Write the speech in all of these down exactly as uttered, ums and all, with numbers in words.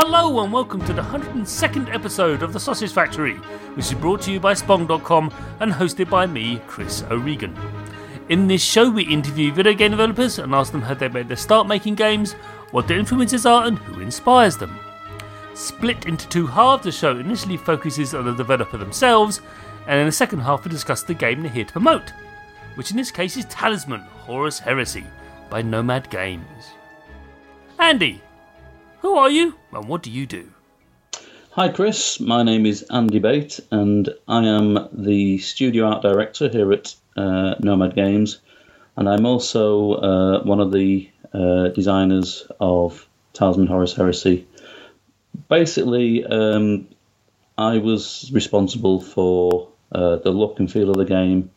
Hello and welcome to the one hundred second episode of the Sausage Factory, which is brought to you by Spong dot com and hosted by me, Chris O'Regan. In this show we interview video game developers and ask them how they made their start making games, what their influences are and who inspires them. Split into two halves, the show initially focuses on the developer themselves, and in the second half we discuss the game they're here to promote, which in this case is Talisman: Horus Heresy by Nomad Games. Andy, who are you and what do you do? Hi Chris, my name is Andy Bate and I am the studio art director here at uh, Nomad Games, and I'm also uh, one of the uh, designers of Talisman Horus Heresy. Basically, um, I was responsible for uh, the look and feel of the game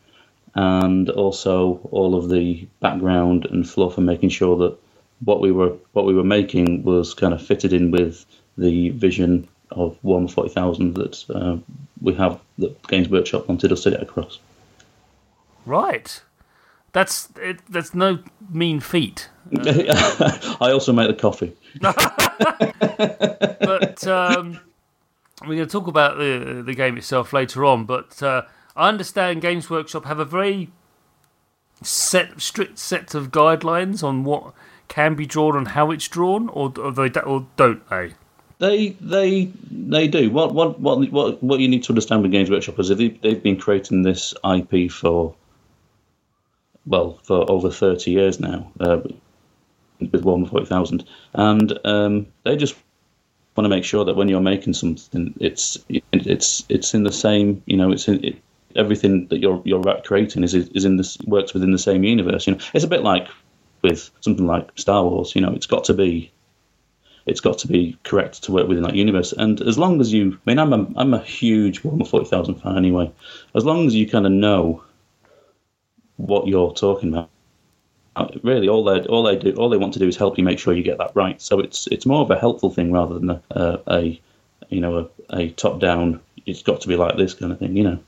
and also all of the background and fluff and making sure that What we were what we were making was kind of fitted in with the vision of Warhammer forty thousand that uh, we have, that Games Workshop wanted us to get across. Right, that's it, that's no mean feat. Uh, I also make the coffee. But um, we're going to talk about the the game itself later on. But uh, I understand Games Workshop have a very set strict set of guidelines on what can be drawn and how it's drawn, or, or they or don't they? They they they do. What what what what you need to understand with Games Workshop is they've they've been creating this I P for well for over thirty years now uh, with Warhammer forty thousand, and um, they just want to make sure that when you're making something, it's it's it's in the same you know it's in it, everything that you're you're creating is is in this works within the same universe. You know, it's a bit like with something like Star Wars, you know, it's got to be, it's got to be correct to work within that universe. And as long as you, I mean, I'm a, I'm a huge Warhammer forty thousand fan anyway. As long as you kind of know what you're talking about, really, all they all they do, all they want to do is help you make sure you get that right. So it's it's more of a helpful thing rather than a, a, a you know, a, a top down. It's got to be like this kind of thing, you know.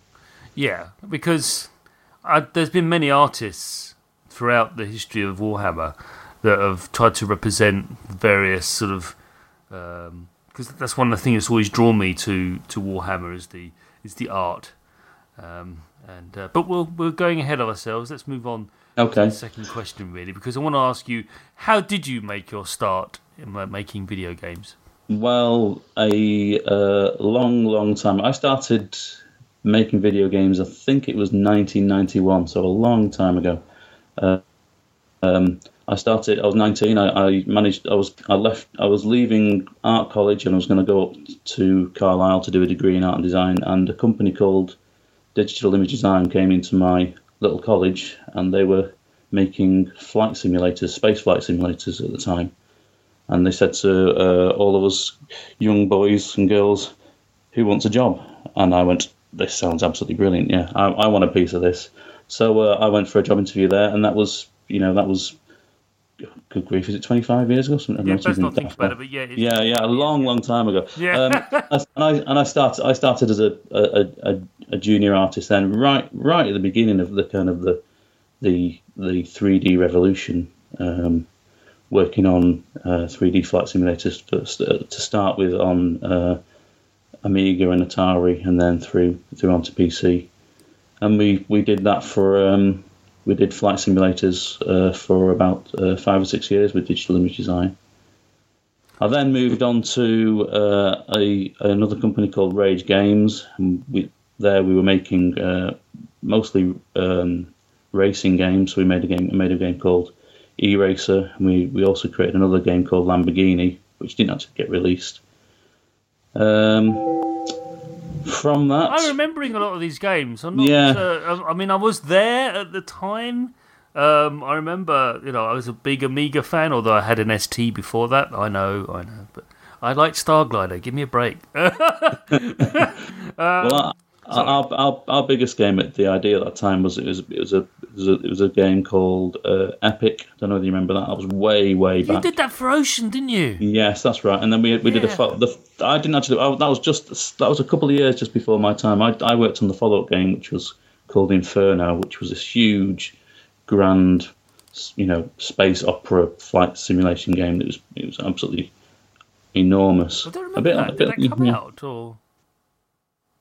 Yeah, because I, there's been many artists throughout the history of Warhammer that have tried to represent various sort of, because um, that's one of the things that's always drawn me to, to Warhammer is the is the art. Um, and uh, but we'll we're going ahead of ourselves. Let's move on. Okay. To the second question, really, because I want to ask you, how did you make your start in uh, making video games? Well, a uh, long, long time. I started making video games, I think it was nineteen ninety-one, so a long time ago. Uh, um, I started. I was nineteen. I, I managed. I was. I left. I was leaving art college, and I was going to go up to Carlisle to do a degree in art and design. And a company called Digital Image Design came into my little college, and they were making flight simulators, space flight simulators at the time. And they said to uh, all of us young boys and girls, "Who wants a job?" And I went, "This sounds absolutely brilliant. Yeah, I, I want a piece of this." So uh, I went for a job interview there, and that was, you know, that was, good grief, is it twenty-five years ago? Something, yeah, let's not think about it, but yeah. Yeah, yeah, a long, long time ago. Yeah. um, and I and I started I started as a, a, a, a junior artist then, right right at the beginning of the kind of the the the three D revolution, um, working on uh, three D flight simulators for, uh, to start with on uh, Amiga and Atari, and then through through onto P C. And we, we did that for, um, we did flight simulators uh, for about uh, five or six years with Digital Image Design. I then moved on to uh, a another company called Rage Games. And we, there we were making uh, mostly um, racing games. We made a game made a game called E-Racer. And we, we also created another game called Lamborghini, which didn't actually get released. Um... From that, I'm remembering a lot of these games. I'm not. Yeah. Uh, I mean, I was there at the time. Um, I remember, you know, I was a big Amiga fan, although I had an S T before that. I know, I know, but I like Starglider. Give me a break. um, well, our, our, our our biggest game at the idea at that time was it was it was a it was a, it was a game called uh, Epic. I don't know if you remember that. I was way way back. You did that for Ocean, didn't you? Yes, that's right. And then we we yeah. did a the. I didn't actually. I, that was just that was a couple of years just before my time. I, I worked on the follow-up game, which was called Inferno, which was this huge, grand, you know, space opera flight simulation game. That was it was absolutely enormous. Well, I a bit that. Like, did bit, that come yeah. out or?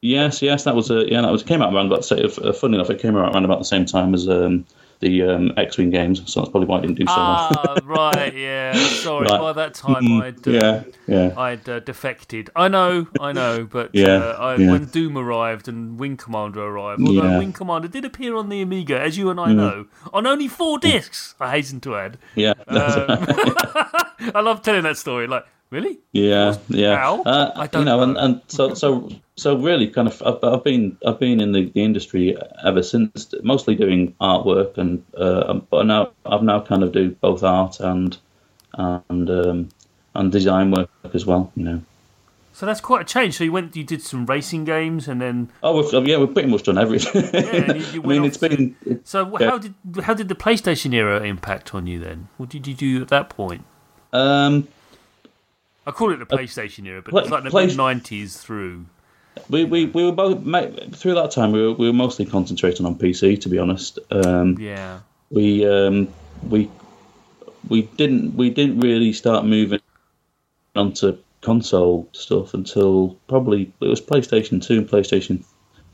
Yes, yes, that was a yeah, that was it came out around about say. Uh, funnily enough, it came out around about the same time as um, the um, X-wing games, so that's probably why I didn't do so. Ah, well. right, yeah. Sorry, right. By that time I'd uh, yeah, yeah. I'd uh, defected. I know, I know, but yeah, uh, I, yeah. when Doom arrived and Wing Commander arrived, although yeah. Wing Commander did appear on the Amiga, as you and I yeah. know, on only four discs. I hasten to add. Yeah, um, I love telling that story. Like. Really? Yeah, yeah. Uh, I don't you know, know. And, and so, so, so really, kind of, I've, I've been, I've been in the, the industry ever since, mostly doing artwork, and uh, but now I've now kind of do both art and and um, and design work as well. You know. So that's quite a change. So you went, you did some racing games, and then oh we've, yeah, we've pretty much done everything. Yeah, you, you I mean, it's to... been it's, so. Yeah. How did how did the PlayStation era impact on you then? What did you do at that point? Um. I call it the PlayStation era, but it's like the Play- mid nineties through. We we we were both through that time. We were we were mostly concentrating on P C, to be honest. Um, yeah. We um we we didn't we didn't really start moving onto console stuff until probably it was PlayStation two and PlayStation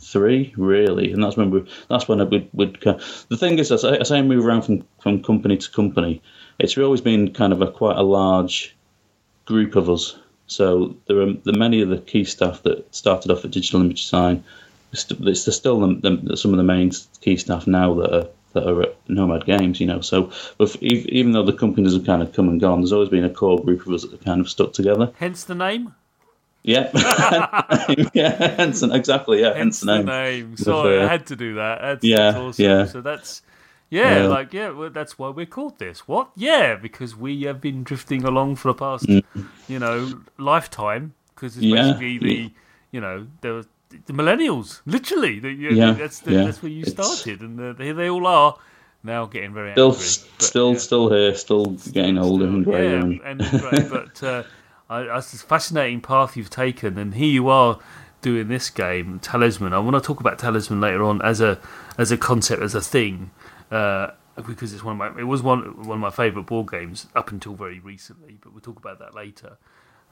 three, really, and that's when we that's when we would. The thing is, as I, as I move around from from company to company, it's always been kind of a quite a large group of us. So there are the many of the key staff that started off at Digital Image Design. There's still the, the, some of the main key staff now that are that are at Nomad Games, you know. So if, even though the companies have kind of come and gone, there's always been a core group of us that have kind of stuck together. Hence the name. Yeah, yeah, hence exactly, yeah, hence, hence the name. name. Sorry, of, uh, I had to do that. That's, yeah, that's awesome. yeah. So that's. Yeah, yeah, like, yeah, well, that's why we're called this. What? Yeah, because we have been drifting along for the past, mm. you know, lifetime, because it's yeah. basically the, you know, the, the millennials, literally. The, yeah. That's the, yeah. that's where you started, it's... and the, here they all are now getting very still, angry. But, still, yeah. still here, still getting older still, and greyer. Yeah, and greyer, but uh, I, that's this fascinating path you've taken, and here you are doing this game, Talisman. I want to talk about Talisman later on as a as a concept, as a thing. Uh, because it's one of my, it was one one of my favourite board games up until very recently, but we'll talk about that later.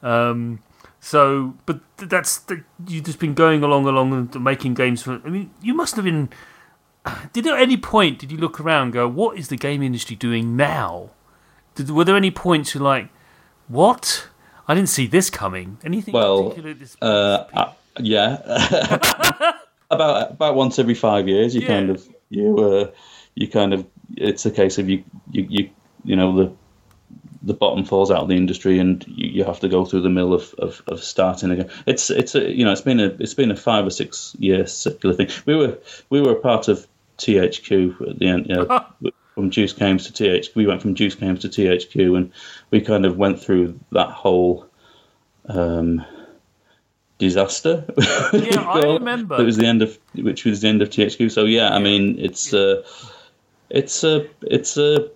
Um, so, but that's the, you've just been going along, along and making games. For, I mean, you must have been. Did at any point did you look around and go, "What is the game industry doing now?" Did, were there any points you're like, "What? I didn't see this coming." Anything? Well, particular this uh, uh, yeah, about about once every five years, you yeah. kind of you. Uh, You kind of, it's a case of you, you, you, you know, the the bottom falls out of the industry, and you, you have to go through the mill of, of, of starting again. It's it's a, you know, it's been a it's been a five or six year circular thing. We were we were a part of T H Q at the end, you know, from Juice Games to T H Q. We went from Juice Games to T H Q, and we kind of went through that whole. Um, disaster yeah I remember it was the end of which was the end of T H Q so yeah, yeah. I mean it's uh, it's a it's a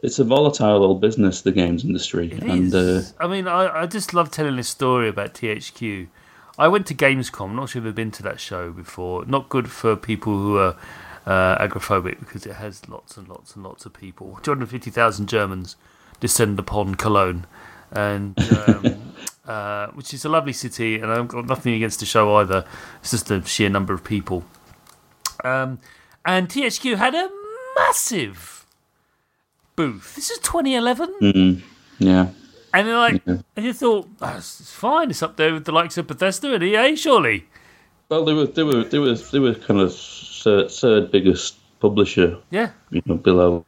it's a volatile old business, the games industry, it and is. Uh, I mean I, I just love telling this story about T H Q. I went to Gamescom, not sure if you've been to that show before, not good for people who are uh, agoraphobic because it has lots and lots and lots of people. Two hundred fifty thousand Germans descend upon Cologne, and um Uh, which is a lovely city, and I've got nothing against the show either. It's just the sheer number of people. Um, and T H Q had a massive booth. This is twenty eleven. Mm-hmm. Yeah. And they're like, yeah. and you thought, oh, it's fine. It's up there with the likes of Bethesda and E A, surely. Well, they were, they were, they were, they were kind of third, third biggest publisher. Yeah. You know, below.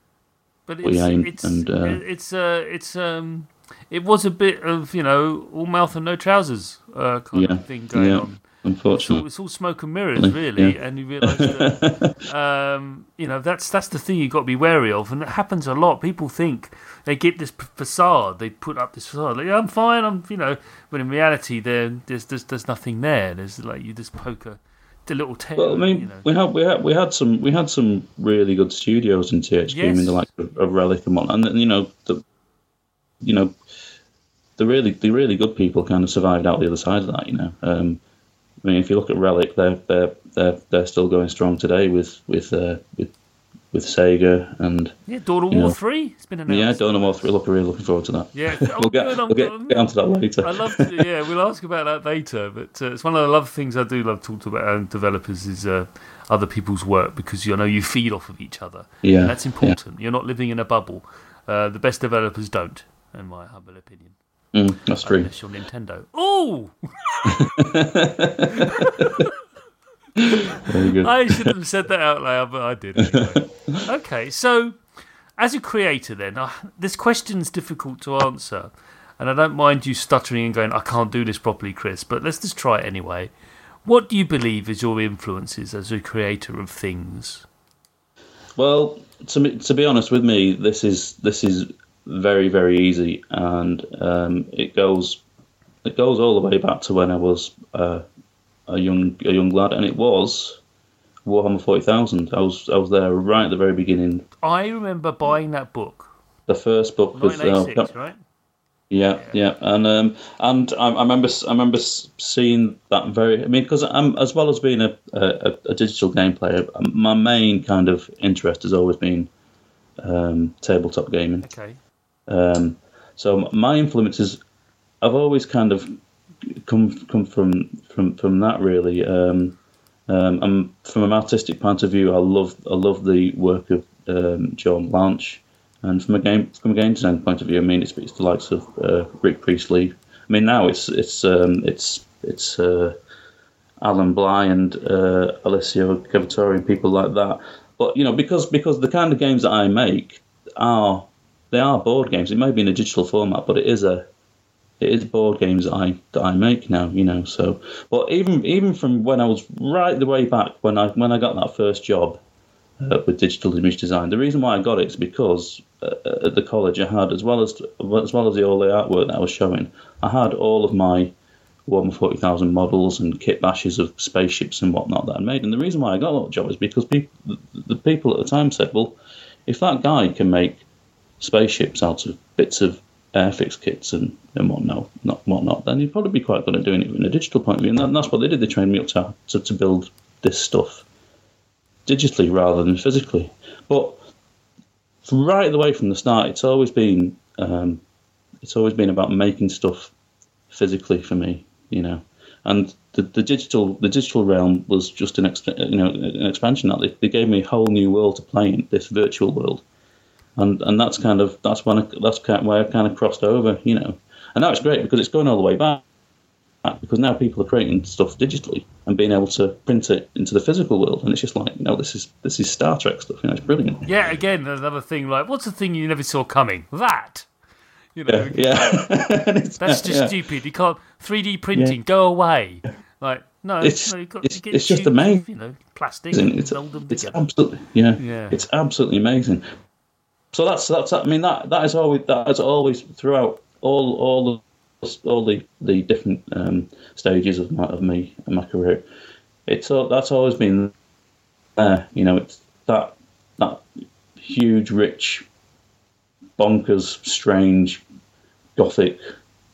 But it's, E A it's, and, uh, it's, uh, it's, um. It was a bit of, you know, all mouth and no trousers uh, kind yeah, of thing going yeah, on. Unfortunately, it's all, it's all smoke and mirrors, really. Yeah. And you realise that, um, you know, that's that's the thing you've got to be wary of, and it happens a lot. People think they get this facade, they put up this facade, like, yeah, I'm fine, I'm, you know, but in reality, there there's, there's there's nothing there. There's like you just poke a, a little tail. Well, I mean, you know. we had we had we had some we had some really good studios in T H Q, yes. I mean, the like of, of Relic and whatnot, and you know the. You know, the really the really good people kind of survived out the other side of that. You know, um, I mean, if you look at Relic, they're they're they're they're still going strong today with with uh, with with Sega and yeah, Dawn of War you know, three. It's been announced. Yeah, Dawn of War three. Look, we're really looking forward to that. Yeah, we'll get, good, we'll get, get onto that later. I love. To, yeah, we'll ask about that later. But uh, it's one of the love things I do love talking about um, developers is uh, other people's work, because you know you feed off of each other. Yeah, and that's important. Yeah. You're not living in a bubble. Uh, the best developers don't, in my humble opinion. Mm, that's true. Unless you're Nintendo. Oh. I shouldn't have said that out loud, but I did anyway. Okay, so as a creator then, uh, this question's difficult to answer, and I don't mind you stuttering and going, I can't do this properly, Chris, but let's just try it anyway. What do you believe is your influences as a creator of things? Well, to me, to be honest with me, this is this is very, very easy, and um, it goes it goes all the way back to when I was... Uh, A young, a young lad, and it was Warhammer forty thousand. I was, I was there right at the very beginning. I remember buying that book. The first book, nineteen eighty-six, uh, right? Yeah, yeah, yeah. and um, and I, I remember, I remember seeing that very. I mean, because I'm as well as being a, a, a digital game player, my main kind of interest has always been um, tabletop gaming. Okay. Um, so my influences, I've always kind of. Come come from from, from that really, um, um, and from an artistic point of view, I love I love the work of um, John Lanch, and from a game from a game design point of view, I mean it's it's the likes of uh, Rick Priestley. I mean now it's it's um, it's it's uh, Alan Bly and uh, Alessio Cavatore and people like that. But you know because because the kind of games that I make are they are board games. It may be in a digital format, but it is a It is board games that I that I make now, you know. So, but even even from when I was right the way back when I when I got that first job uh, with Digital Image Design, the reason why I got it is because uh, at the college I had as well as as well as the all the artwork that I was showing, I had all of my Warhammer forty thousand models and kit bashes of spaceships and whatnot that I made. And the reason why I got that job is because people, the, the people at the time said, well, if that guy can make spaceships out of bits of Airfix kits and, and whatnot, not, whatnot, then you'd probably be quite good at doing it from a digital point of view. And, that, and that's what they did. They trained me up to, to, to build this stuff digitally rather than physically. But right away from the start, it's always been um, it's always been about making stuff physically for me, you know. And the, the digital the digital realm was just an ex- you know an expansion that they, they gave me a whole new world to play in, this virtual world. And and that's kind of that's when I, that's kind of where I kind of crossed over, you know. And now it's great because it's going all the way back, because now people are creating stuff digitally and being able to print it into the physical world, and it's just like, you know, this is this is Star Trek stuff, you know, it's brilliant. Yeah, again, another thing like, what's the thing you never saw coming? That, you know, yeah, yeah. that's just yeah. stupid. You can't three D printing, yeah. go away. Like no, it's no, you've got, it's, you get it's just amazing, you know, plastic. Isn't it? It's, it's absolutely yeah, yeah, it's absolutely amazing. So that's that's I mean that that is always that is always throughout all all the all the, the different um, stages of my of me and my career. It's all, that's always been there, you know. It's that that huge, rich, bonkers, strange, gothic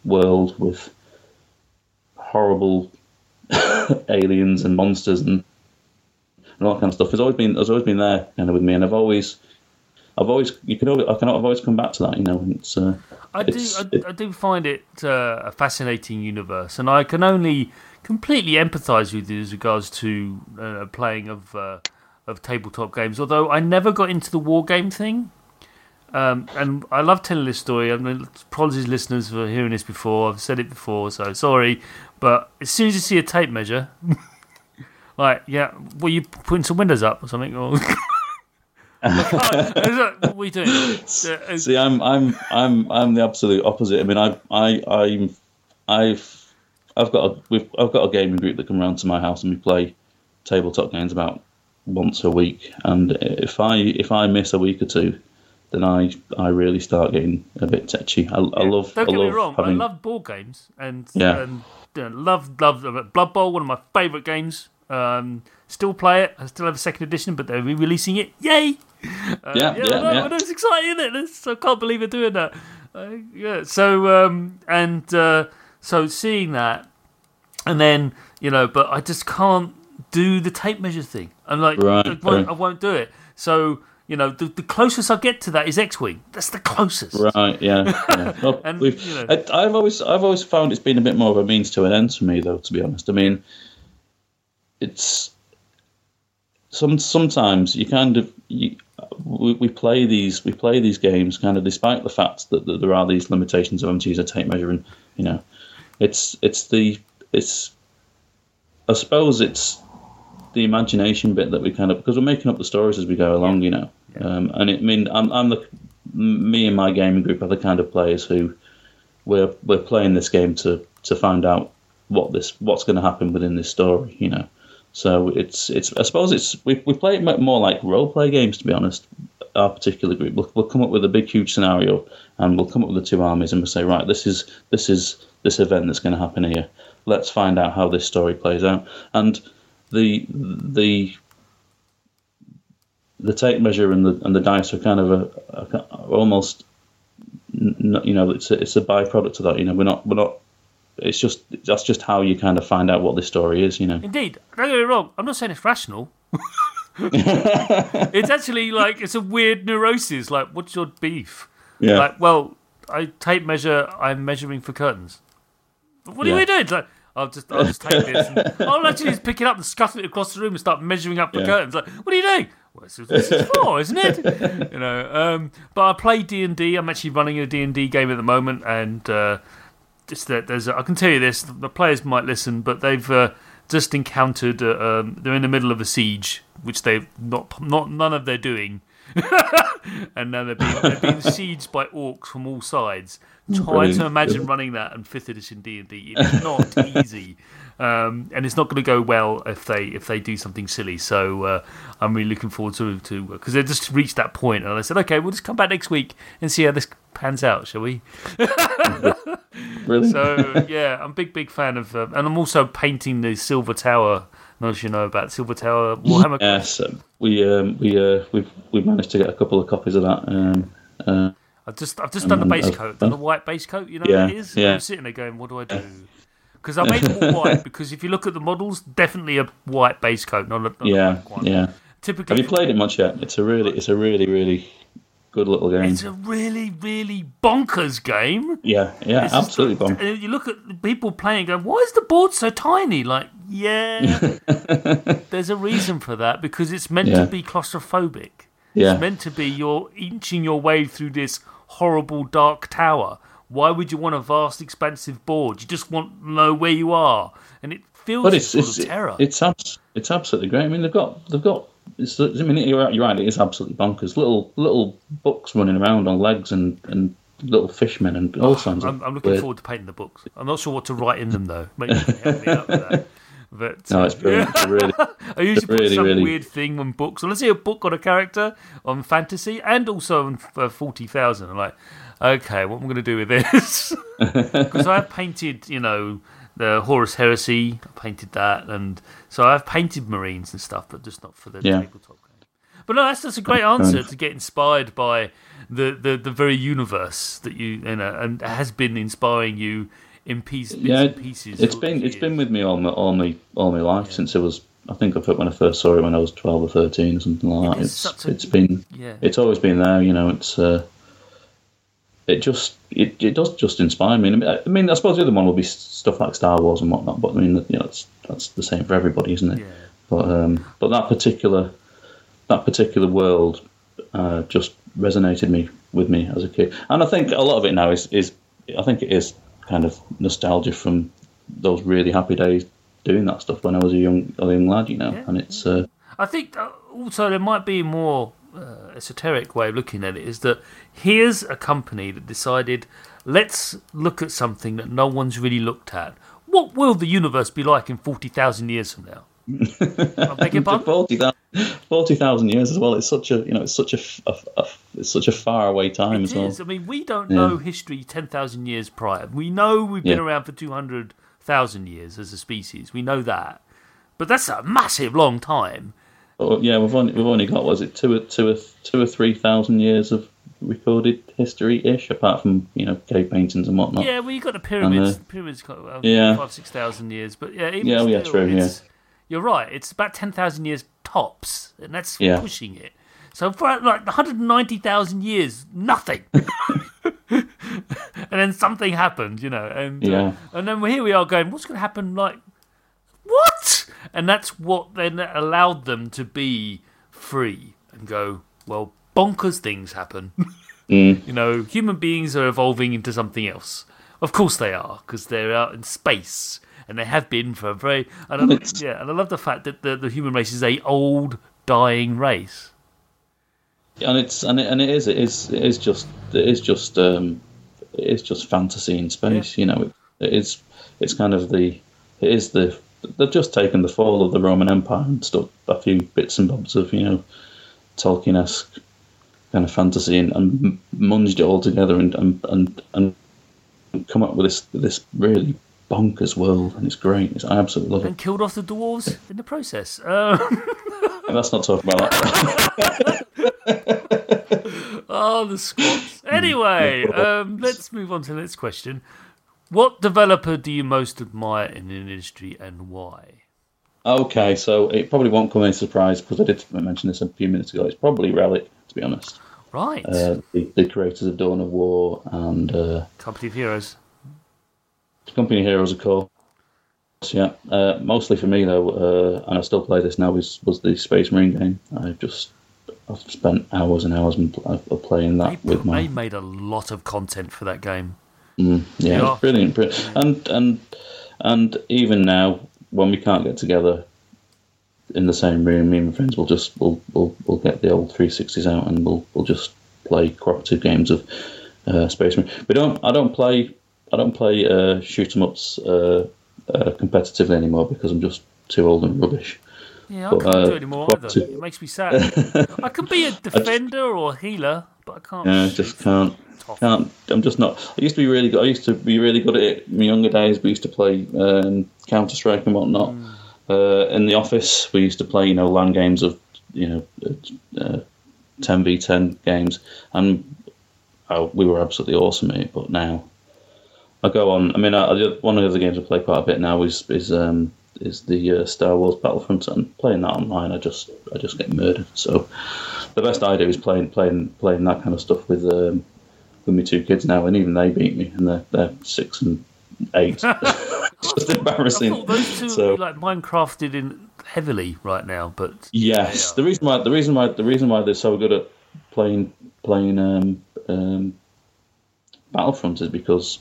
world with horrible aliens and monsters and and all that kind of stuff. It's always been has always been there, kind of, with me, and I've always. I've always, you can, always, I cannot. I've always come back to that, you know. And it's, uh, I it's, do, I, I do find it uh, a fascinating universe, and I can only completely empathise with you as regards to uh, playing of uh, of tabletop games. Although I never got into the war game thing, um, and I love telling this story. I mean, apologies, listeners, for hearing this before. I've said it before, so sorry. But as soon as you see a tape measure, like, yeah, well, you putting some windows up or something, or. What are we doing? See, I'm, I'm, I'm, I'm the absolute opposite. I mean, I, I, I'm, I've, I've got a, we've, I've got a gaming group that come round to my house and we play tabletop games about once a week. And if I, if I miss a week or two, then I, I really start getting a bit tetchy. I, yeah. I love. Don't get I love me wrong. Having... I love board games and yeah, and, uh, love, love Blood Bowl. One of my favourite games. Um, still play it. I still have a second edition, but they're re-releasing it. Yay! Uh, yeah, yeah, yeah, yeah. That's exciting, isn't it? I can't believe they're doing that. Uh, yeah. So um, and uh, so seeing that, and then you know, but I just can't do the tape measure thing. I'm like, right, I, won't, right. I won't do it. So You know, the, the closest I get to that is X-wing. That's the closest. Right, yeah. yeah. Well, and, we've, you know. I, I've always I've always found it's been a bit more of a means to an end to me, though, to be honest. I mean, it's... Some, sometimes you kind of... You, we, we play these we play these games kind of despite the fact that, that there are these limitations of M Ts and tape measure, and, you know, it's it's the... it's. I suppose it's... the imagination bit that we kind of, because we're making up the stories as we go along, you know. Yeah. Um, and it I mean I'm, I'm the me and my gaming group are the kind of players who we're we're playing this game to to find out what this what's going to happen within this story, you know. So it's it's I suppose it's we we play it more like role play games, to be honest. Our particular group, we'll, we'll come up with a big huge scenario, and we'll come up with the two armies, and we'll say, right, this is this is this event that's going to happen here. Let's find out how this story plays out. And The the the tape measure and the and the dice are kind of a, a almost, you know, it's a, it's a byproduct of that. You know, we're not we're not. It's just that's just how you kind of find out what this story is. You know, indeed. Don't get me wrong. I'm not saying it's rational. It's actually like it's a weird neurosis. Like, what's your beef? Yeah. Like, well, I tape measure. I'm measuring for curtains. But what yeah. are we doing? Like. I'll just, I'll just take this. And I'll actually just pick it up and scuttle it across the room and start measuring up the yeah. curtains. Like, what do you do? Well, this is, this is for, isn't it? You know. Um, but I play D and D. I'm actually running a D and D game at the moment, and uh, just that there's. A, I can tell you this: the players might listen, but they've uh, just encountered. Uh, um, they're in the middle of a siege, which they've not, not none of their doing, and now they're being, they're being sieged by orcs from all sides. Try Brilliant. to imagine running that in fifth edition D and D. It's not easy, um, and it's not going to go well if they if they do something silly. So uh, I'm really looking forward to to because they just reached that point, and I said, okay, we'll just come back next week and see how this pans out, shall we? Really? So yeah, I'm a big big fan of, uh, and I'm also painting the Silver Tower. Not as you know about Silver Tower Warhammer. Yes, we um, we uh, we've we managed to get a couple of copies of that. Um, uh, I've just I've just done the base coat, done the white base coat. You know yeah, what it is. Yeah. I'm sitting there going, what do I do? Because I made them all white. Because if you look at the models, definitely a white base coat, not a not yeah, a black one. Yeah. Typically, have you played it much yet? It's a really, it's a really, really good little game. It's a really, really bonkers game. Yeah, yeah, it's absolutely just, bonkers. You look at people playing, and go, why is the board so tiny? Like, yeah, there's a reason for that because it's meant yeah. to be claustrophobic. Yeah. It's meant to be you're inching your way through this horrible dark tower. Why would you want a vast, expansive board? You just want to know where you are, and it feels but it's, it's, of terror. It's it's absolutely great. I mean, they've got they've got. It's, I mean, you're, you're right. It is absolutely bonkers. Little little books running around on legs and, and little fishmen and all oh, kinds. I'm, of I'm looking weird. forward to painting the books. I'm not sure what to write in them though. Maybe you can help me out with that. But, no, it's brilliant. Yeah. Really, I usually put really, some really... weird thing on books. Well, let's see a book on a character on fantasy and also on uh, forty thousand. I'm like, okay, what am I going to do with this? Because I've painted, you know, the Horus Heresy. I painted that. And so I've painted Marines and stuff, but just not for the yeah. tabletop game. But no, that's, that's a great answer to get inspired by the, the, the very universe that you, you know, and has been inspiring you. In piece, bits yeah, and pieces. It's been it's been with me all my all my all my life yeah. since it was. I think I put when I first saw it when I was twelve or thirteen or something like it that. It's a, it's been yeah. it's always been there. You know, it's uh, it just it, it does just inspire me. I mean, I, I mean, I suppose the other one will be stuff like Star Wars and whatnot. But I mean, you know, it's, that's the same for everybody, isn't it? Yeah. But um, but that particular that particular world uh, just resonated me with me as a kid, and I think a lot of it now is is I think it is. kind of nostalgia from those really happy days doing that stuff when I was a young, a young lad, you know. Yeah. And it's. Uh... I think also there might be a more uh, esoteric way of looking at it is that here's a company that decided let's look at something that no one's really looked at. What will the universe be like in forty thousand years from now? I beg your pardon? forty thousand years as well. It's such a you know, it's such a, a, a it's such a far away time it as is. well. I mean, we don't yeah. know history ten thousand years prior. We know we've been yeah. around for two hundred thousand years as a species. We know that, but that's a massive long time. Well, yeah, we've only we've only got was it two or two or two or three thousand years of recorded history-ish, apart from you know cave paintings and whatnot. Yeah, well, you got the pyramids. And, uh, the pyramids got well, yeah. five six thousand years, but yeah, even yeah, still, yeah, true, yeah. You're right. It's about ten thousand years tops, and that's yeah. pushing it. So for like one hundred ninety thousand years, nothing. And then something happened, you know. And yeah. uh, and then here we are going, what's going to happen? Like, what? And that's what then allowed them to be free and go, well, bonkers things happen. Mm. You know, human beings are evolving into something else. Of course they are, because they're out in space. And they have been for a very... And I love, yeah, and I love the fact that the, the human race is a old, dying race. And it's and it, and it is it is it is just it is just um, it is just fantasy in space, yeah. You know. It, it is it's kind of the it is the they've just taken the fall of the Roman Empire and stuck a few bits and bobs of, you know, Tolkien-esque kind of fantasy and, and munged it all together and and and, and come up with this this really bonkers world, and it's great. It's, I absolutely love it. And killed off the dwarves in the process. Uh... Let's not talk about that. Oh, the squats. Anyway, um, let's move on to the next question. What developer do you most admire in the industry, and why? Okay, so it probably won't come as a surprise because I did mention this a few minutes ago. It's probably Relic, to be honest. Right. Uh, the, the creators of Dawn of War and... Uh, Company of Heroes. Company of Heroes, of course. Yeah, uh, mostly for me though, uh, and I still play this now. Was was the Space Marine game? I've just I've spent hours and hours of playing that they, with my. They made a lot of content for that game. Mm, yeah, yeah. It's brilliant, brilliant, and and and even now when we can't get together in the same room, me and my friends will just we'll we'll, we'll get the old three sixties out and we'll we'll just play cooperative games of uh, Space Marine. We don't. I don't play. I don't play uh, shoot 'em ups. Uh, Uh, competitively anymore because I'm just too old and rubbish. Yeah, I but, can't uh, do it anymore either. Too... It makes me sad. I can be a defender just, or healer, but I can't. Yeah, I just can't. Can't. I'm just not. I used to be really good. I used to be really good at it in my younger days. We used to play um, Counter Strike and whatnot. Mm. Uh, in the office, we used to play, you know, LAN games of, you know, uh, ten v ten games, and oh, we were absolutely awesome at it. But now. I go on. I mean, I, I, one of the other games I play quite a bit now is is um, is the uh, Star Wars Battlefront, and playing that online, I just I just get murdered. So the best I do is playing playing playing that kind of stuff with um, with my two kids now, and even they beat me, and they're they're six and eight. It's just embarrassing. I thought those two so, were like Minecrafted in heavily right now, but yes, the reason why the reason why the reason why they're so good at playing playing um, um, Battlefront is because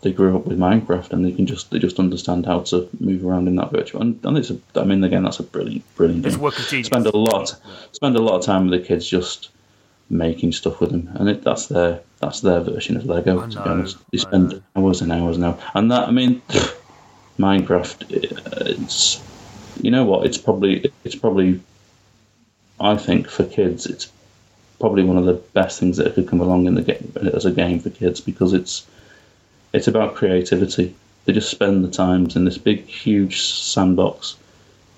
they grew up with Minecraft, and they can just they just understand how to move around in that virtual. And, and it's a, I mean, again, that's a brilliant, brilliant. It's game. Work of genius. Spend a lot, spend a lot of time with the kids, just making stuff with them, and it, that's their that's their version of Lego. I know, to be honest, they spend I know. hours and hours now. And that, I mean, Minecraft. It, it's you know what? It's probably it's probably I think for kids, it's probably one of the best things that could come along in the game as a game for kids because it's. It's about creativity. They just spend the times in this big, huge sandbox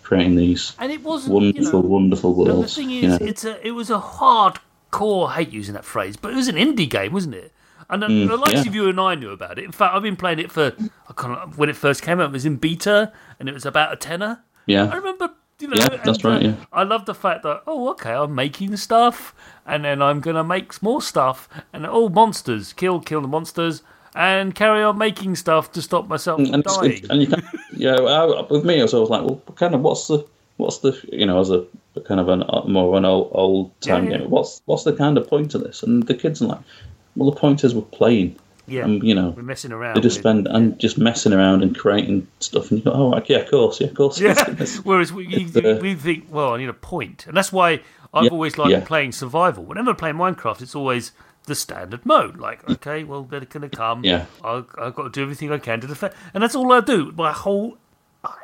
creating these and it wasn't, wonderful, you know, wonderful worlds. The thing is, you know? it's a, it was a hardcore, I hate using that phrase, but it was an indie game, wasn't it? And mm, the likes yeah. of you and I knew about it. In fact, I've been playing it for, I can't remember, when it first came out, it was in beta, and it was about a tenner. Yeah. I remember... You know, yeah, that's right. Yeah. I love the fact that oh, okay, I'm making stuff, and then I'm gonna make more stuff, and all oh, monsters, kill, kill the monsters, and carry on making stuff to stop myself from and dying. It's, it's, and you can, yeah, I, with me, I was always like, well, kind of, what's the, what's the, you know, as a kind of an more of an old, old time yeah, yeah. game. What's what's the kind of point of this? And the kids are like, well, the point is we're playing. Yeah, and, you know, we're messing around. They just spend yeah. and just messing around and creating stuff, and you go, oh, like, yeah, of course, yeah, of course. Yeah. Whereas we you, uh, we think, well, I need a point, and that's why I've yeah, always liked yeah. playing survival. Whenever I play Minecraft, it's always the standard mode. Like, okay, well, they're gonna come. Yeah, I, I've got to do everything I can to defend, and that's all I do. My whole,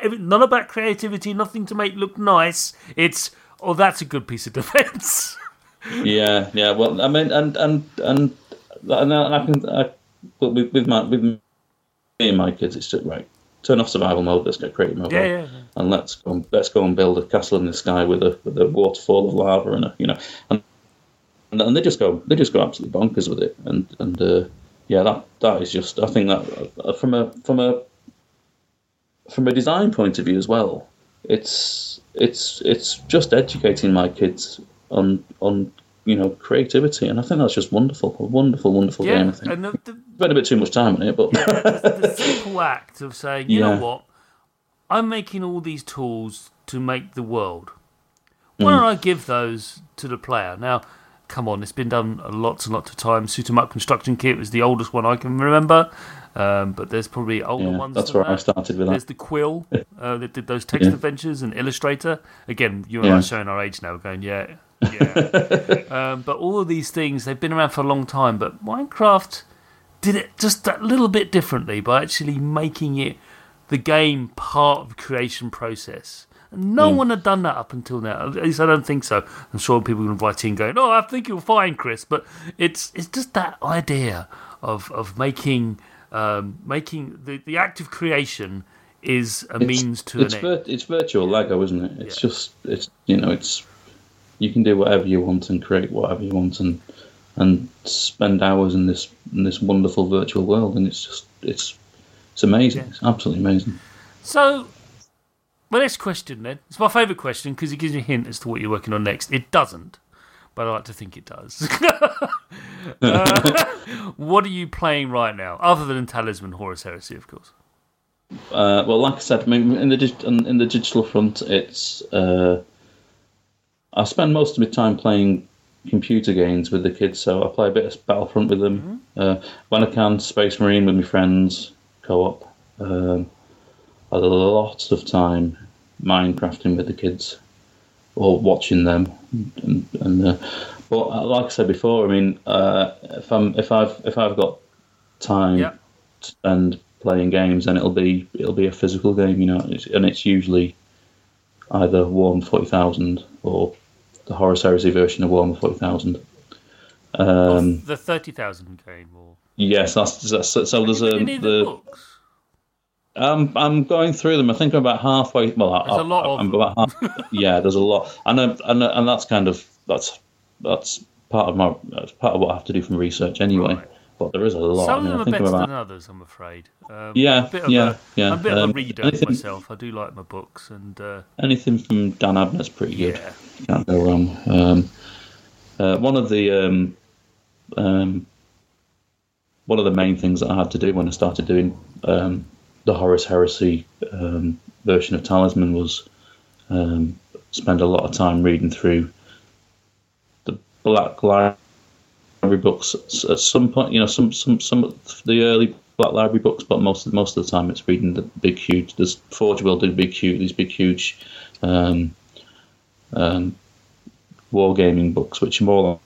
none about creativity, nothing to make look nice. It's oh, that's a good piece of defense. yeah, yeah. Well, I mean, and and and and I can. I, But with, with my with me and my kids, it's just right. Turn off survival mode. Let's get creative mode, yeah, yeah, yeah. and let's go and, let's go and build a castle in the sky with a with a waterfall of lava and a, you know, and and they just go they just go absolutely bonkers with it. And and uh, yeah, that that is just I think that from a from a from a design point of view as well, it's it's it's just educating my kids on on you know creativity, and I think that's just wonderful. A wonderful, wonderful yeah, game. I think. And the, the, spent a bit too much time on it, but yeah, the, the simple act of saying, you yeah. know what, I'm making all these tools to make the world. Why mm. don't I give those to the player? Now, come on, it's been done lots and lots of times. Suit 'em Up Construction Kit was the oldest one I can remember, um, but there's probably older yeah, ones. That's where that. I started with that. There's the Quill uh, that did those text yeah. adventures, and Illustrator. Again, you and yeah. I are showing our age now. We're going, yeah, yeah. um, but all of these things, they've been around for a long time, but Minecraft did it just that little bit differently by actually making it the game part of the creation process. No mm. one had done that up until now. At least I don't think so. I'm sure people will invite in going, oh, I think you're fine, Chris. But it's it's just that idea of of making um, making the, the act of creation is a it's, means to it's an vir- end. It's virtual Lego, isn't it? It's yeah. just it's you know it's you can do whatever you want and create whatever you want and and spend hours in this in this wonderful virtual world, and it's just it's it's amazing. Yeah. It's absolutely amazing. So. My next question, then. It's my favourite question because it gives you a hint as to what you're working on next. It doesn't, but I like to think it does. uh, what are you playing right now, other than Talisman: Horus Heresy, of course? Uh, well, like I said, I mean, in the dig- in the digital front, it's uh, I spend most of my time playing computer games with the kids. So I play a bit of Battlefront with them mm-hmm. uh, when I can. Space Marine with my friends, co-op. Um, A lot of time Minecrafting with the kids or watching them, and, and uh, but like I said before, I mean, uh, if I'm if I've if I've got time yeah. to spend playing games, then it'll be it'll be a physical game, you know, and it's, and it's usually either Warhammer forty thousand or the Horus Heresy version of Warhammer forty thousand. Um, the thirty thousand game, or yes, that's, that's so. so there's um, the, the books. I'm I'm going through them. I think I'm about halfway. Well, I, there's a lot I, of I'm them. About half, yeah, there's a lot, and I, and I, and that's kind of that's that's part of my that's part of what I have to do from research anyway. Right. But there is a lot. Some I mean, of them I think are better about, than others, I'm afraid. Um, yeah, I'm yeah, a, yeah. I'm a bit um, of a reader anything, myself. I do like my books, and uh, anything from Dan Abnett's pretty good. Yeah. Can't go wrong. Um, uh, one of the um, um, one of the main things that I had to do when I started doing. Um, The Horus Heresy um, version of Talisman was um, spend a lot of time reading through the Black Library books. At some point, you know, some some some of the early Black Library books, but most of, most of the time it's reading the big, huge. There's Forge World did big, huge. These big, huge um, um, wargaming books, which are more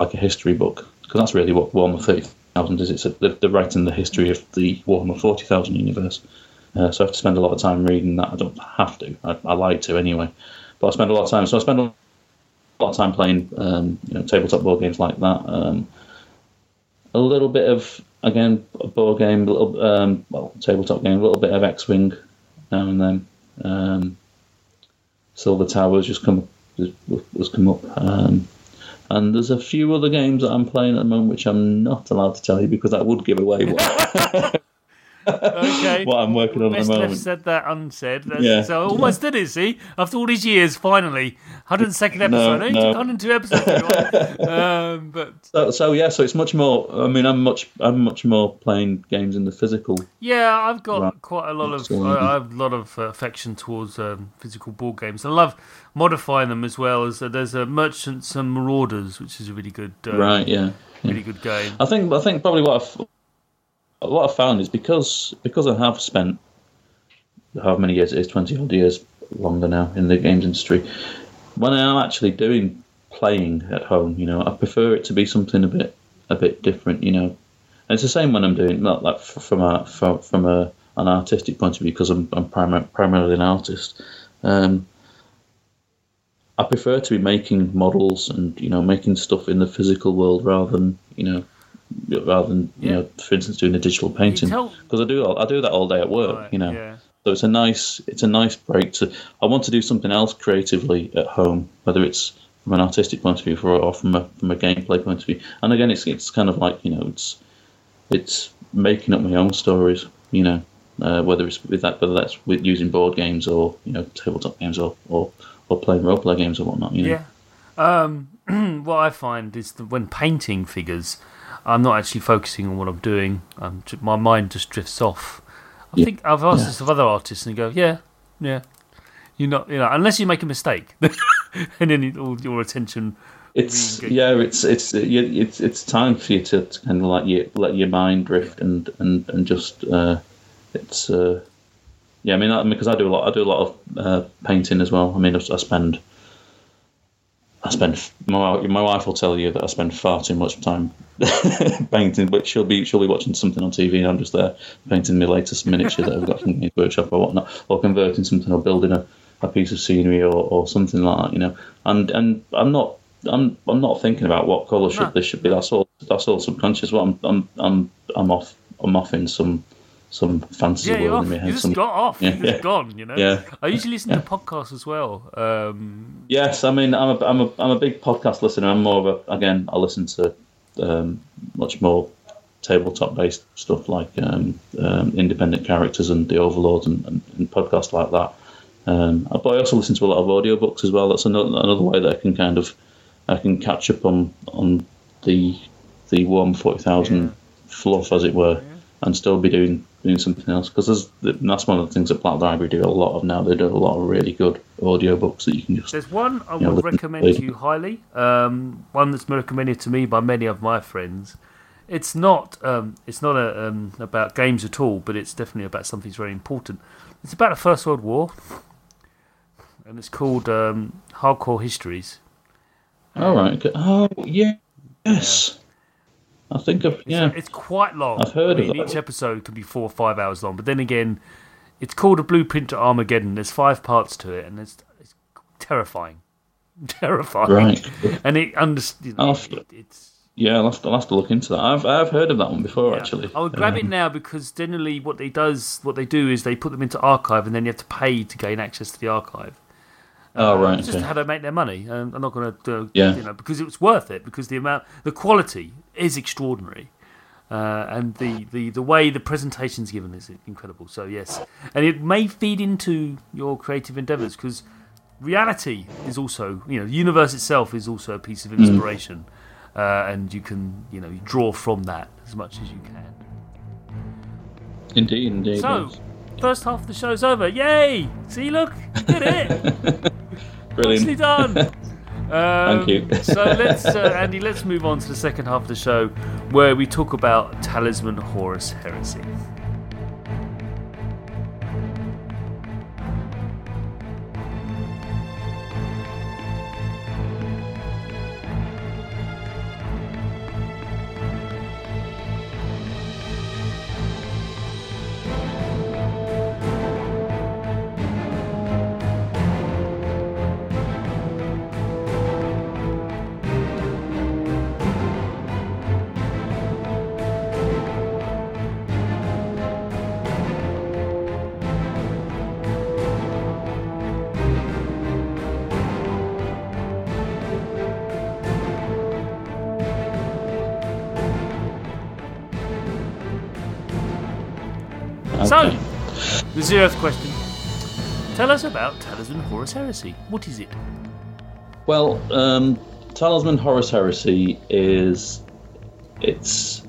like a history book, because that's really what Warhammer thirty is it's a, they're writing the history of the Warhammer forty thousand universe, uh, so I have to spend a lot of time reading that. I don't have to, I, I like to anyway, but I spend a lot of time. So I spend a lot of time playing, um, you know, tabletop board games like that. Um, a little bit of again a board game, a little um, well tabletop game, a little bit of X-wing now and then. Um, Silver Tower has just come has come up. Um, And there's a few other games that I'm playing at the moment which I'm not allowed to tell you because that would give away what, okay. what I'm working on at the moment. Best said that unsaid. Yeah. So I almost yeah. did it, see? After all these years, finally. one hundred second episode. No, eh? no. one hundred two episodes. um, but... so, so, yeah, so it's much more... I mean, I'm much I'm much more playing games in the physical. Yeah, I've got right. quite a lot of... Uh, I have a lot of uh, affection towards um, physical board games. I love... modifying them as well as uh, there's a Merchants and Marauders, which is a really good, uh, right? Yeah, really yeah. good game. I think I think probably what I've what I found is because because I have spent however many years it is, twenty odd years longer now in the games industry. When I am actually doing playing at home, you know, I prefer it to be something a bit a bit different, you know. And it's the same when I'm doing not like from a from, from a an artistic point of view because I'm I'm primar- primarily an artist. Um, I prefer to be making models and you know making stuff in the physical world rather than you know rather than you yeah. know for instance doing a digital painting because I do all, I do that all day at work right, you know yeah. so it's a nice it's a nice break to I want to do something else creatively at home whether it's from an artistic point of view or from a from a gameplay point of view and again it's it's kind of like you know it's it's making up my own stories you know uh, whether it's with that whether that's with using board games or you know tabletop games or or or playing roleplay games or whatnot, you know. Yeah. Um, what I find is that when painting figures, I'm not actually focusing on what I'm doing. I'm just, my mind just drifts off. I yeah. think I've asked yeah. this of other artists, and they go, "Yeah, yeah, you're not, you know, unless you make a mistake, and then all your attention." It's yeah, it's it's it's it's time for you to kind of like you let your mind drift and and and just uh, it's uh, yeah. I mean, I, because I do a lot, I do a lot of uh, painting as well. I mean, I, I spend. I spend my my wife will tell you that I spend far too much time painting, but she'll be she'll be watching something on T V and I'm just there painting my latest miniature that I've got from Games Workshop or whatnot, or converting something or building a, a piece of scenery or, or something like that, you know. And and I'm not I'm I'm not thinking about what colour should this should be. That's all that's all subconscious. Well, I'm I'm I'm I'm off I'm off in some. Some fantasy yeah, world in my head. You just some... got off. Yeah, you just yeah. gone. You know. Yeah. I usually listen yeah. to podcasts as well. Um... Yes, I mean, I'm a I'm a I'm a big podcast listener. I'm more of a again. I listen to um, much more tabletop based stuff like um, um, Independent Characters and The Overlords and, and, and podcasts like that. Um, but I also listen to a lot of audiobooks as well. That's another another way that I can kind of I can catch up on on the the Warhammer forty thousand yeah. fluff, as it were, yeah. and still be doing. doing something else, because that's one of the things that Black Library do a lot of now. They do a lot of really good audiobooks that you can just... There's one I would know, recommend to you highly, um, one that's been recommended to me by many of my friends. It's not um, it's not a, um, about games at all, but it's definitely about something that's very important. It's about the First World War, and it's called um, Hardcore Histories. All right. Oh, yeah. Yes. Yeah. I think I've, yeah. It's, it's quite long. I've heard I mean, of that. Each episode could be four or five hours long, but then again, it's called A Blueprint to Armageddon. There's five parts to it, and it's, it's terrifying. Terrifying. Right. And it, under, you know, to, it it's Yeah, I'll have, to, I'll have to look into that. I've I've heard of that one before, yeah. actually. I would grab um, it now, because generally what they does what they do is they put them into archive, and then you have to pay to gain access to the archive. Oh right, um, it's just okay. how they make their money. Um, I'm not going to, uh, yeah. you know, because it's worth it. Because the amount, the quality is extraordinary, uh, and the, the, the way the presentation's given is incredible. So yes, and it may feed into your creative endeavours, because reality is also, you know, the universe itself is also a piece of inspiration, mm. uh, and you can, you know, you draw from that as much as you can. Indeed, indeed. So, first half of the show's over. Yay! See, look, you did it. Brilliant. Done. Um, Thank you. So let's, uh, Andy, let's move on to the second half of the show, where we talk about Talisman: Horus Heresy. So, the zeroth question. Tell us about Talisman Horus Heresy. What is it? Well, um, Talisman Horus Heresy is... It's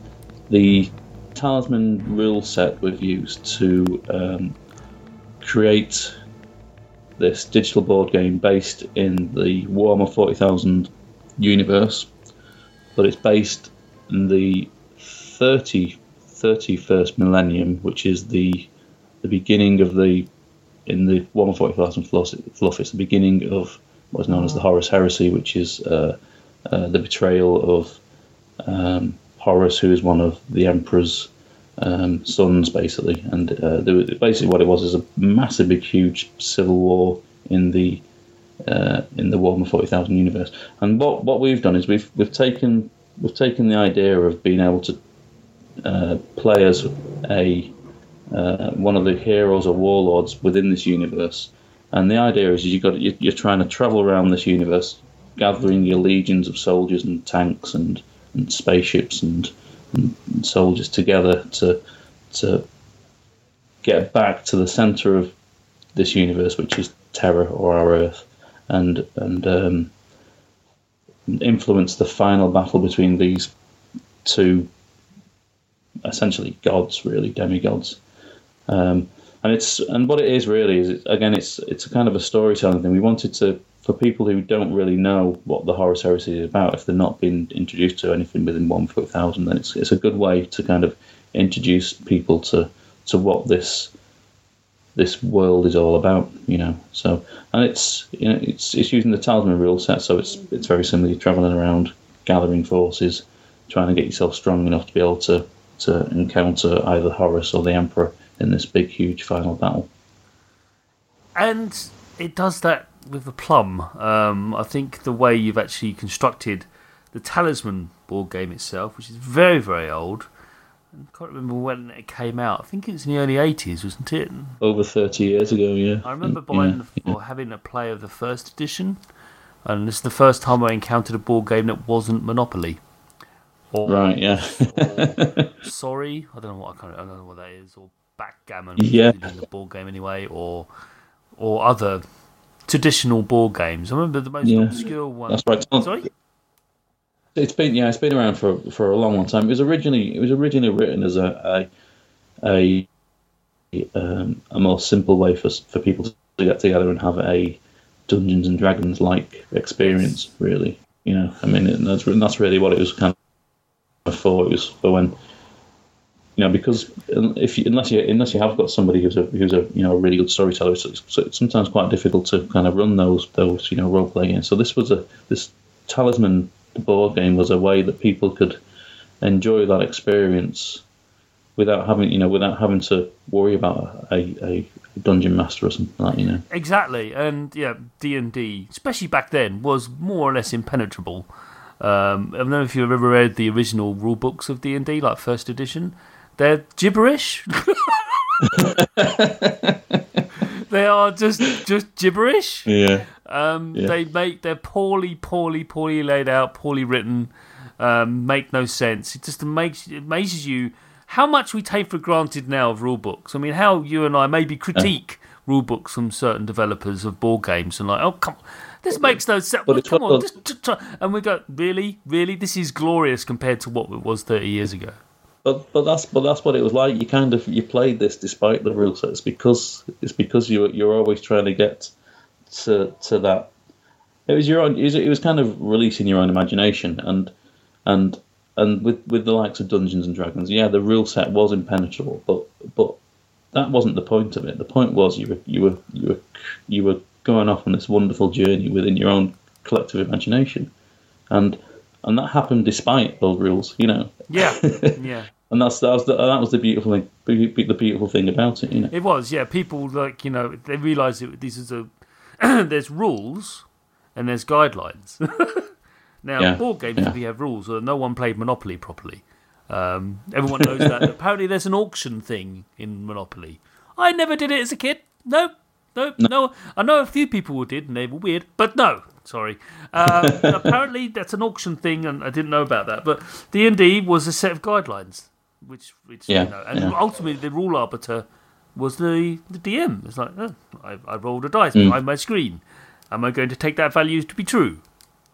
the Talisman rule set we've used to um, create this digital board game based in the Warhammer forty thousand universe, but it's based in the thirty... thirty-first millennium, which is the the beginning of the in the Warhammer forty thousand fluff. It's the beginning of what's known as the Horus Heresy, which is uh, uh, the betrayal of um, Horus, who is one of the Emperor's um, sons, basically. And uh, there was, basically, what it was is a massive, big, huge civil war in the uh, in the Warhammer forty thousand universe. And what what we've done is we've we've taken we've taken the idea of being able to Uh, play as a uh, one of the heroes or warlords within this universe, and the idea is you got you're, you're trying to travel around this universe, gathering your legions of soldiers and tanks and, and spaceships and, and soldiers together to to get back to the center of this universe, which is Terra or our Earth, and and um, influenced the final battle between these two essentially gods, really, demigods. Um, and it's and what it is really is it, again it's it's a kind of a storytelling thing. We wanted to, for people who don't really know what the Horus Heresy is about, if they're not been introduced to anything within one four thousand, then it's it's a good way to kind of introduce people to to what this this world is all about, you know. So and it's you know it's it's using the Talisman rule set, so it's it's very similar. You're traveling around, gathering forces, trying to get yourself strong enough to be able to to encounter either Horus or the Emperor in this big, huge final battle. And it does that with a plum. Um, I think the way you've actually constructed the Talisman board game itself, which is very, very old, I can't remember when it came out. I think it was in the early eighties, wasn't it? Over thirty years ago, yeah. I remember buying yeah, the, yeah. or having a play of the first edition, and this is the first time I encountered a board game that wasn't Monopoly. Or, right, yeah. or, sorry, I don't know what I, can't, I don't know what that is, or backgammon, yeah, in the board game anyway, or or other traditional board games. I remember the most yeah. obscure one. That's right. Sorry. It's been yeah, it's been around for for a long, long time. It was originally it was originally written as a a a, um, a more simple way for for people to get together and have a Dungeons and Dragons like experience. Really, you know, I mean, and that's and that's really what it was kind of. Before it was for when, you know, because if you, unless you unless you have got somebody who's a who's a you know a really good storyteller, so it's, so it's sometimes quite difficult to kind of run those those you know role play games. So this was a this Talisman board game was a way that people could enjoy that experience without having you know without having to worry about a, a dungeon master or something like that, you know. Exactly, and yeah, D and D, especially back then, was more or less impenetrable. Um, I don't know if you've ever read the original rule books of D and D, like first edition. They're gibberish. They are just just gibberish. Yeah. Um, yeah. They make they're poorly, poorly, poorly laid out, poorly written. Um, make no sense. It just makes it amazes you how much we take for granted now of rule books. I mean, how you and I maybe critique oh. rule books from certain developers of board games and like, oh come on. This makes no sense. Well, come on, just, just try. And we go, really, really, this is glorious compared to what it was thirty years ago. But but that's but that's what it was like. You kind of you played this despite the rule sets because it's because you you're always trying to get to to that. It was your own. It was kind of releasing your own imagination and and and with with the likes of Dungeons and Dragons. Yeah, the rule set was impenetrable, but but that wasn't the point of it. The point was you were you were you were you were. going off on this wonderful journey within your own collective imagination, and and that happened despite those rules, you know. Yeah, yeah. And that's that was the, that was the beautiful thing, the beautiful thing about it, you know. It was, yeah. People like you know they realised that this is a there's rules and there's guidelines. Now yeah. board games yeah. we have rules, or no one played Monopoly properly. Um, everyone knows that. Apparently, there's an auction thing in Monopoly. I never did it as a kid. Nope. No, no, I know a few people who did, and they were weird, but no, sorry. Um, apparently, that's an auction thing, and I didn't know about that. But D and D was a set of guidelines, which, which yeah, you know, and yeah. ultimately the rule arbiter was the, the D M. It's like, oh, I, I rolled a dice mm. behind my screen. Am I going to take that value to be true?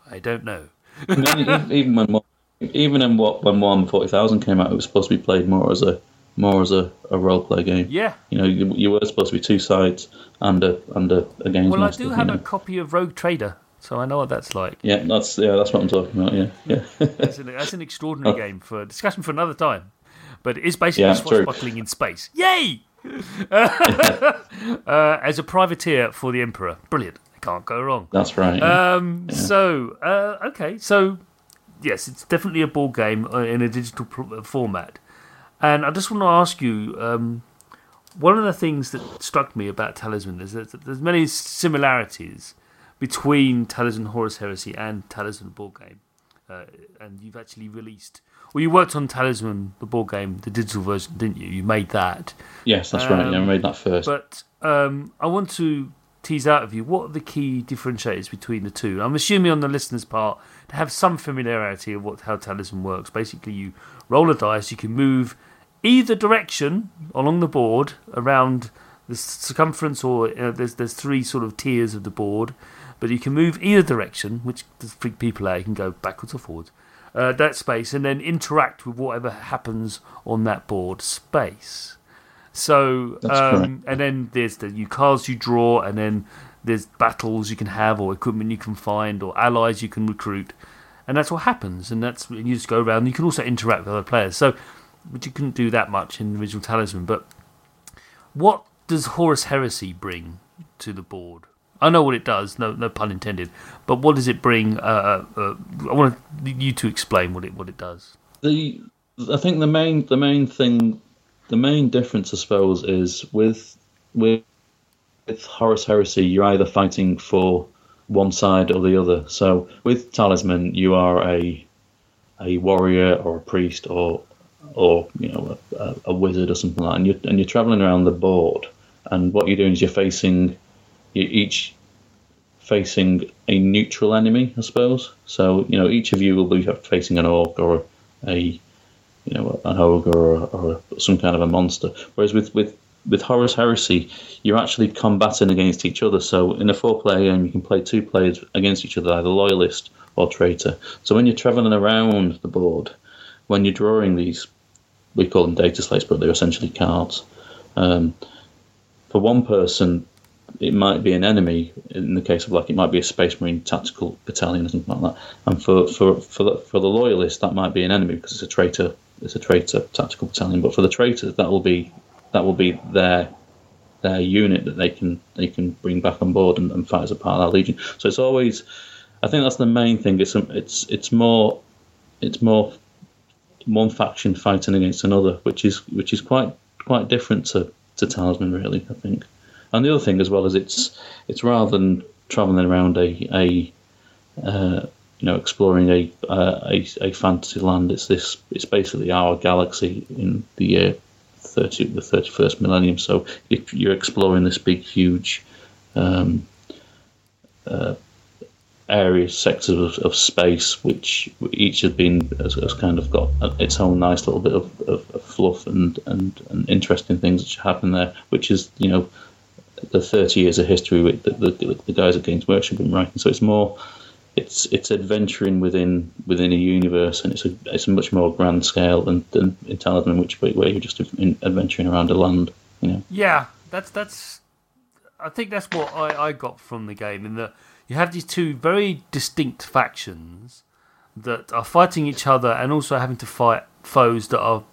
I don't know. Even when even in what when Warhammer forty thousand came out, it was supposed to be played more as a. more as a, a role-play game. Yeah. You know, you, you were supposed to be two sides and a, and a, a games Well, master, I do have you know. a copy of Rogue Trader, so I know what that's like. Yeah, that's yeah, that's what I'm talking about, yeah. yeah. that's, an, that's an extraordinary oh. game for discussion for another time. But it is basically yeah, swashbuckling in space. Yay! uh, as a privateer for the Emperor. Brilliant. I can't go wrong. That's right. Yeah. Um, yeah. So, uh, okay, so, yes, it's definitely a board game in a digital pl- format. And I just want to ask you, um, one of the things that struck me about Talisman is that there's many similarities between Talisman Horus Heresy and Talisman board game. Uh, and you've actually released, well, you worked on Talisman, the board game, the digital version, didn't you? You made that. Yes, that's um, right. Yeah, I made that first. But um, I want to tease out of you, what are the key differentiators between the two? I'm assuming on the listener's part, to have some familiarity of what how Talisman works. Basically, you roll a dice, you can move either direction along the board around the circumference, or uh, there's there's three sort of tiers of the board, but you can move either direction, which does freak people out. You can go backwards or forwards. Uh, that space, and then interact with whatever happens on that board space. So, um, and then there's the you cards you draw, and then there's battles you can have, or equipment you can find, or allies you can recruit, and that's what happens. And that's and you just go around. You can also interact with other players. So, but you couldn't do that much in the original Talisman. But what does Horus Heresy bring to the board? I know what it does, no no pun intended, but what does it bring? Uh, uh, I want you to explain what it what it does. The I think the main the main thing, the main difference, I suppose, is with with with Horus Heresy, you're either fighting for one side or the other. So with Talisman, you are a a warrior or a priest or or you know a, a wizard or something like that, and you and you're traveling around the board, and what you're doing is you're facing. You're each facing a neutral enemy, I suppose. So, you know, each of you will be facing an orc or a, you know, an ogre or, or some kind of a monster. Whereas with, with, with Horus Heresy, you're actually combating against each other. So in a four-player game, you can play two players against each other, either loyalist or traitor. So when you're travelling around the board, when you're drawing these, we call them data slates, but they're essentially cards. Um, for one person, it might be an enemy in the case of like it might be a Space Marine tactical battalion or something like that, and for for for the, for the loyalist that might be an enemy because it's a traitor it's a traitor tactical battalion. But for the traitors, that will be that will be their their unit that they can they can bring back on board and, and fight as a part of that legion. So it's always, I think that's the main thing. It's it's it's more it's more one faction fighting against another, which is which is quite quite different to, to Talisman, really, I think. And the other thing as well is it's it's rather than travelling around a a uh, you know exploring a, uh, a a fantasy land, it's this it's basically our galaxy in the year thirty the thirty first millennium. So if you're exploring this big huge um, uh, area sectors of, of space, which each has been has, has kind of got its own nice little bit of, of, of fluff and, and and interesting things that happen there, which is you know. The thirty years of history that the, the, the guys at Games Workshop have been writing, so it's more, it's it's adventuring within within a universe, and it's a it's a much more grand scale than, than in Talisman, which where you're just adventuring around a land, you know. Yeah, that's that's, I think that's what I, I got from the game, in that you have these two very distinct factions that are fighting each other and also having to fight foes that are,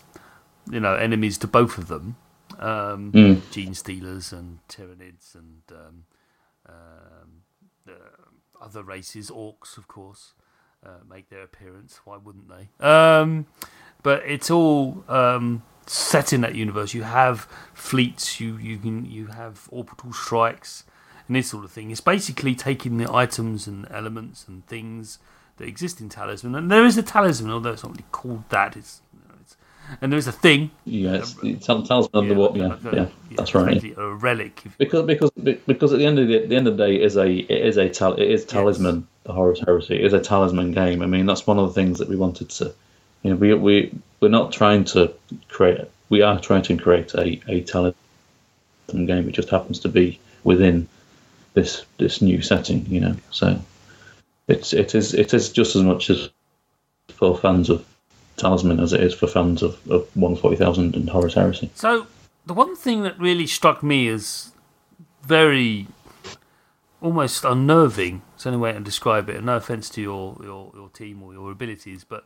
you know, enemies to both of them. Um, mm. Gene stealers and Tyranids and um, um, uh, other races, orcs, of course, uh, make their appearance. Why wouldn't they? Um, but it's all um, set in that universe. You have fleets, you you can you have orbital strikes, and this sort of thing. It's basically taking the items and elements and things that exist in Talisman. And there is a Talisman, although it's not really called that. It's And there is a thing. Yeah, it's, it tells us yeah, the what. Yeah, yeah, yeah, that's right. Yeah. A relic. Because because because at the end of the, the end of the day, it is a it is a tal- it is Talisman. Yes. The Horus Heresy is a Talisman game. I mean, that's one of the things that we wanted to. You know, we we we're not trying to create. We are trying to create a, a Talisman game. It just happens to be within this this new setting. You know, so it's it is it is just as much as for fans of Talisman as it is for fans of, of one forty thousand and Horus Heresy. So the one thing that really struck me as very almost unnerving, it's the only way I can describe it, and no offence to your, your, your team or your abilities, but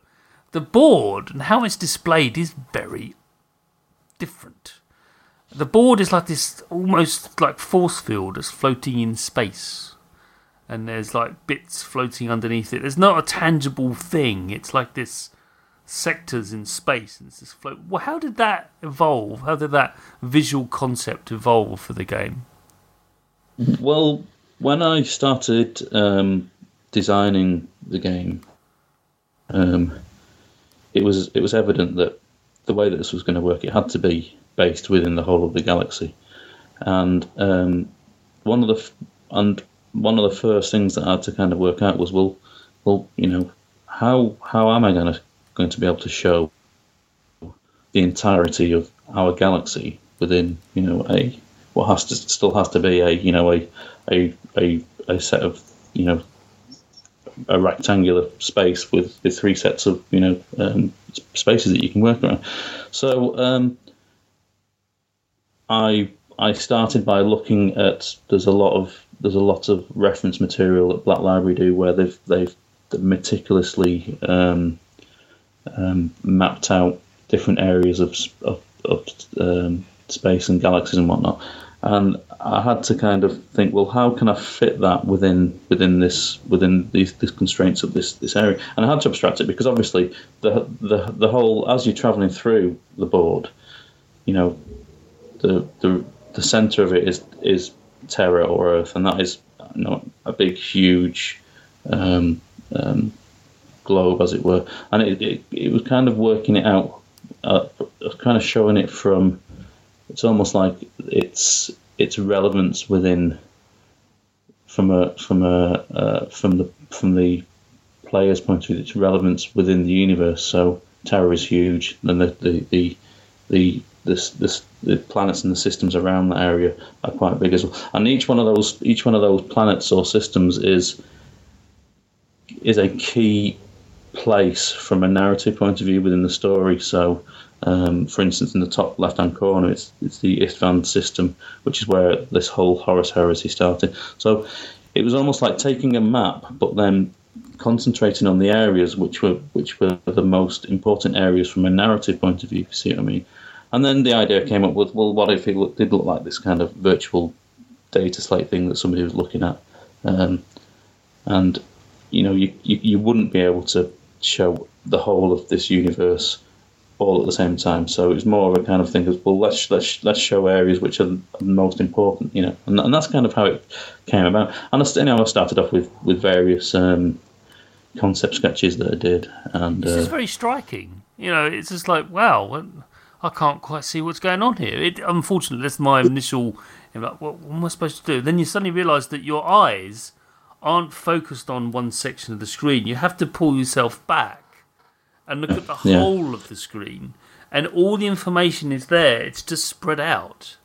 the board and how it's displayed is very different. The board is like this almost like force field that's floating in space. And there's like bits floating underneath it. There's not a tangible thing. It's like this sectors in space, and it's just float. Well, how did that evolve? How did that visual concept evolve for the game? Well, when I started um, designing the game, um, it was it was evident that the way that this was going to work, it had to be based within the whole of the galaxy. And um, one of the f- and one of the first things that I had to kind of work out was, well, well, you know, how how am I going to going to be able to show the entirety of our galaxy within, you know, a what has to still has to be a you know a a a, a set of you know, a rectangular space with, with three sets of, you know, um, spaces that you can work around. So um, I I started by looking at there's a lot of there's a lot of reference material that Black Library do where they've they've meticulously um, um, mapped out different areas of of, of um, space and galaxies and whatnot. And I had to kind of think, well, how can I fit that within within this within these, these constraints of this, this area? And I had to abstract it because obviously the the the whole as you're travelling through the board, you know, the the the centre of it is is Terra or Earth, and that is, you know, a big huge um, um, globe, as it were. And it, it it was kind of working it out, uh, kind of showing it from. It's almost like its its relevance within from a from a uh, from the from the player's point of view. Its relevance within the universe. So Terra is huge, and the the the the this this the planets and the systems around that area are quite big as well. And each one of those each one of those planets or systems is is a key place from a narrative point of view within the story. So. Um, for instance, in the top left-hand corner, it's it's the Istvan system, which is where this whole Horus Heresy started. So it was almost like taking a map, but then concentrating on the areas which were which were the most important areas from a narrative point of view. If you see what I mean? And then the idea came up with, well, what if it look, did look like this kind of virtual data slate thing that somebody was looking at, um, and you know, you, you you wouldn't be able to show the whole of this universe all at the same time, so it's more of a kind of thing of, well, let's let's let's show areas which are the most important, you know, and and that's kind of how it came about. And I, you know, I started off with with various um, concept sketches that I did, and this uh, is very striking. You know, it's just like, wow, I can't quite see what's going on here. It, unfortunately, that's my initial. You know, like, what, what am I supposed to do? Then you suddenly realise that your eyes aren't focused on one section of the screen. You have to pull yourself back. And look at the yeah. whole of the screen, and all the information is there. It's just spread out,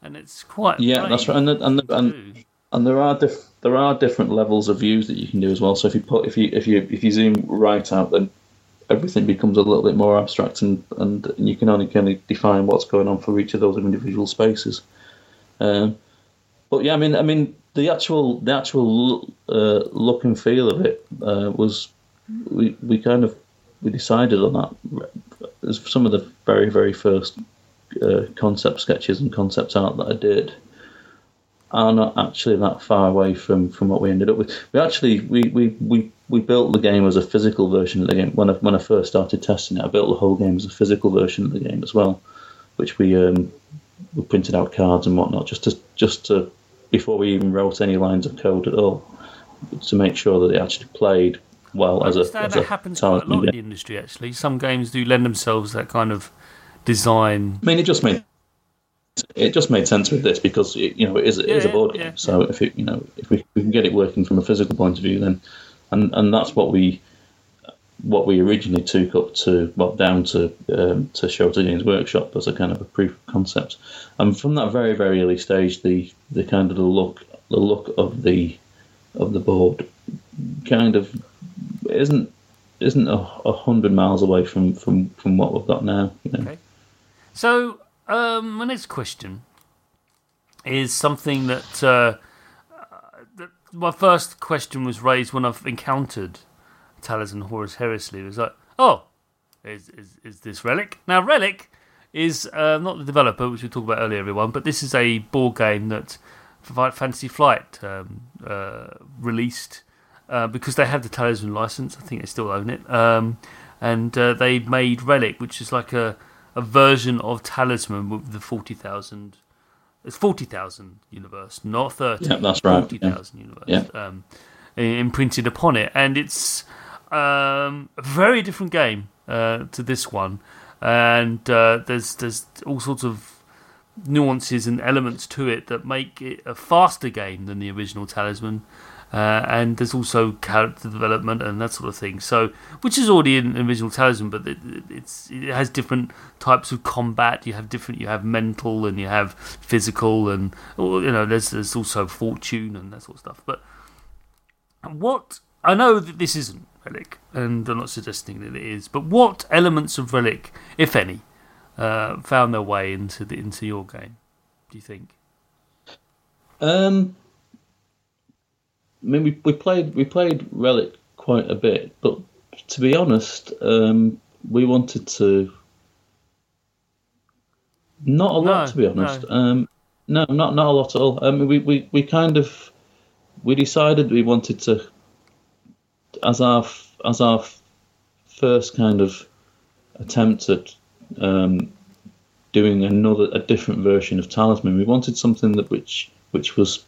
and it's quite yeah. That's right, and the, and the, and, and there are diff, there are different levels of views that you can do as well. So if you put if you if you if you zoom right out, then everything becomes a little bit more abstract, and and you can only kind of define what's going on for each of those individual spaces. Um, but yeah, I mean, I mean, the actual the actual uh, look and feel of it uh, was we we kind of. We decided on that as some of the very, very first uh, concept sketches and concept art that I did are not actually that far away from, from what we ended up with. We actually we, we, we, we built the game as a physical version of the game. When I when I first started testing it, I built the whole game as a physical version of the game as well, which we um, we printed out cards and whatnot just to just to before we even wrote any lines of code at all, to make sure that it actually played. Well, I understand as a, as that happens quite a lot in the industry, actually. Some games do lend themselves that kind of design. I mean, it just made it just made sense with this because it, you know it is it yeah, is a board yeah, game. Yeah. So if it, you know if we, we can get it working from a physical point of view, then and, and that's what we what we originally took up to well down to um, to show to Games Workshop as a kind of a proof of concept. And from that very very early stage, the the kind of the look the look of the of the board kind of. Isn't isn't a, a hundred miles away from, from, from what we've got now. You know? Okay. So um, my next question is something that, uh, that my first question was raised when I've encountered Talisman Horus Heresy. It was like, oh, is is is this Relic? Now Relic is uh, not the developer, which we talked about earlier, everyone, but this is a board game that Fantasy Flight um, uh, released. Uh, because they have the Talisman license, I think they still own it, um, and uh, they made Relic, which is like a, a version of Talisman with the forty thousand, it's forty thousand universe, not thirty, yeah, that's right. forty thousand yeah. universe, yeah. Um, imprinted upon it, and it's um, a very different game uh, to this one, and uh, there's there's all sorts of nuances and elements to it that make it a faster game than the original Talisman. Uh, and there's also character development and that sort of thing. So, which is already in original Talisman, but it, it's it has different types of combat. You have different, you have mental and you have physical, and you know there's there's also fortune and that sort of stuff. But What I know that this isn't Relic, and I'm not suggesting that it is, but what elements of Relic, if any, uh, found their way into the into your game? Do you think? Um, I mean, we we played we played Relic quite a bit, but to be honest, um, we wanted to. Not a lot, no, to be honest. No. Um, no, not not a lot at all. I mean, we, we, we kind of we decided we wanted to, as our as our first kind of attempt at um, doing another a different version of Talisman. We wanted something that which which was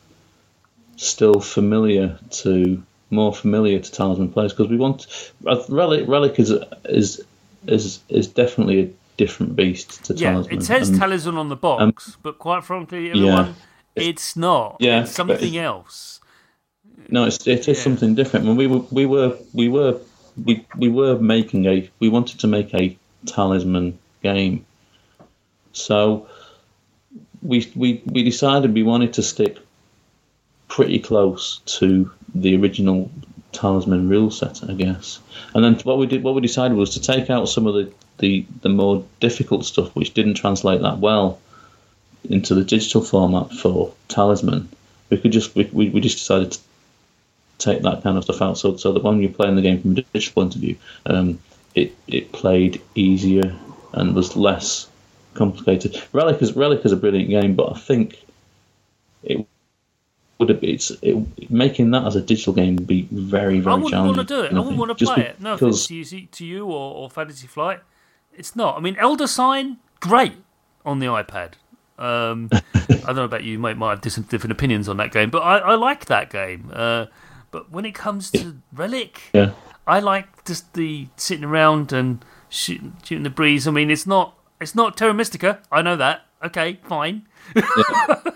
still familiar to more familiar to Talisman players, because we want Relic. Relic is is is is definitely a different beast to yeah, Talisman. It says um, Talisman on the box, um, but quite frankly, everyone, yeah, it's, it's not. Yeah, it's something it's, else. No, it's, it is yeah. something different. When I mean, we were we were we were we, we were making a we wanted to make a Talisman game, so we we we decided we wanted to stick pretty close to the original Talisman rule set, I guess. And then what we did, what we decided was to take out some of the the, the more difficult stuff which didn't translate that well into the digital format for Talisman. We could just we, we, we just decided to take that kind of stuff out, so so that when you're playing the game from a digital point of view, um, it it played easier and was less complicated. Relic is Relic is a brilliant game, but I think it would have been it's, it, making that as a digital game would be very very challenging. I wouldn't challenging, want to do it. I wouldn't want to just play it. No offense to you or, or Fantasy Flight. It's not. I mean, Elder Sign, great on the iPad. Um, I don't know about you, you might, might have different opinions on that game, but I, I like that game. Uh, but when it comes to Relic, yeah. I like just the sitting around and shooting, shooting the breeze. I mean, it's not it's not Terra Mystica. I know that. Okay, fine. Yeah.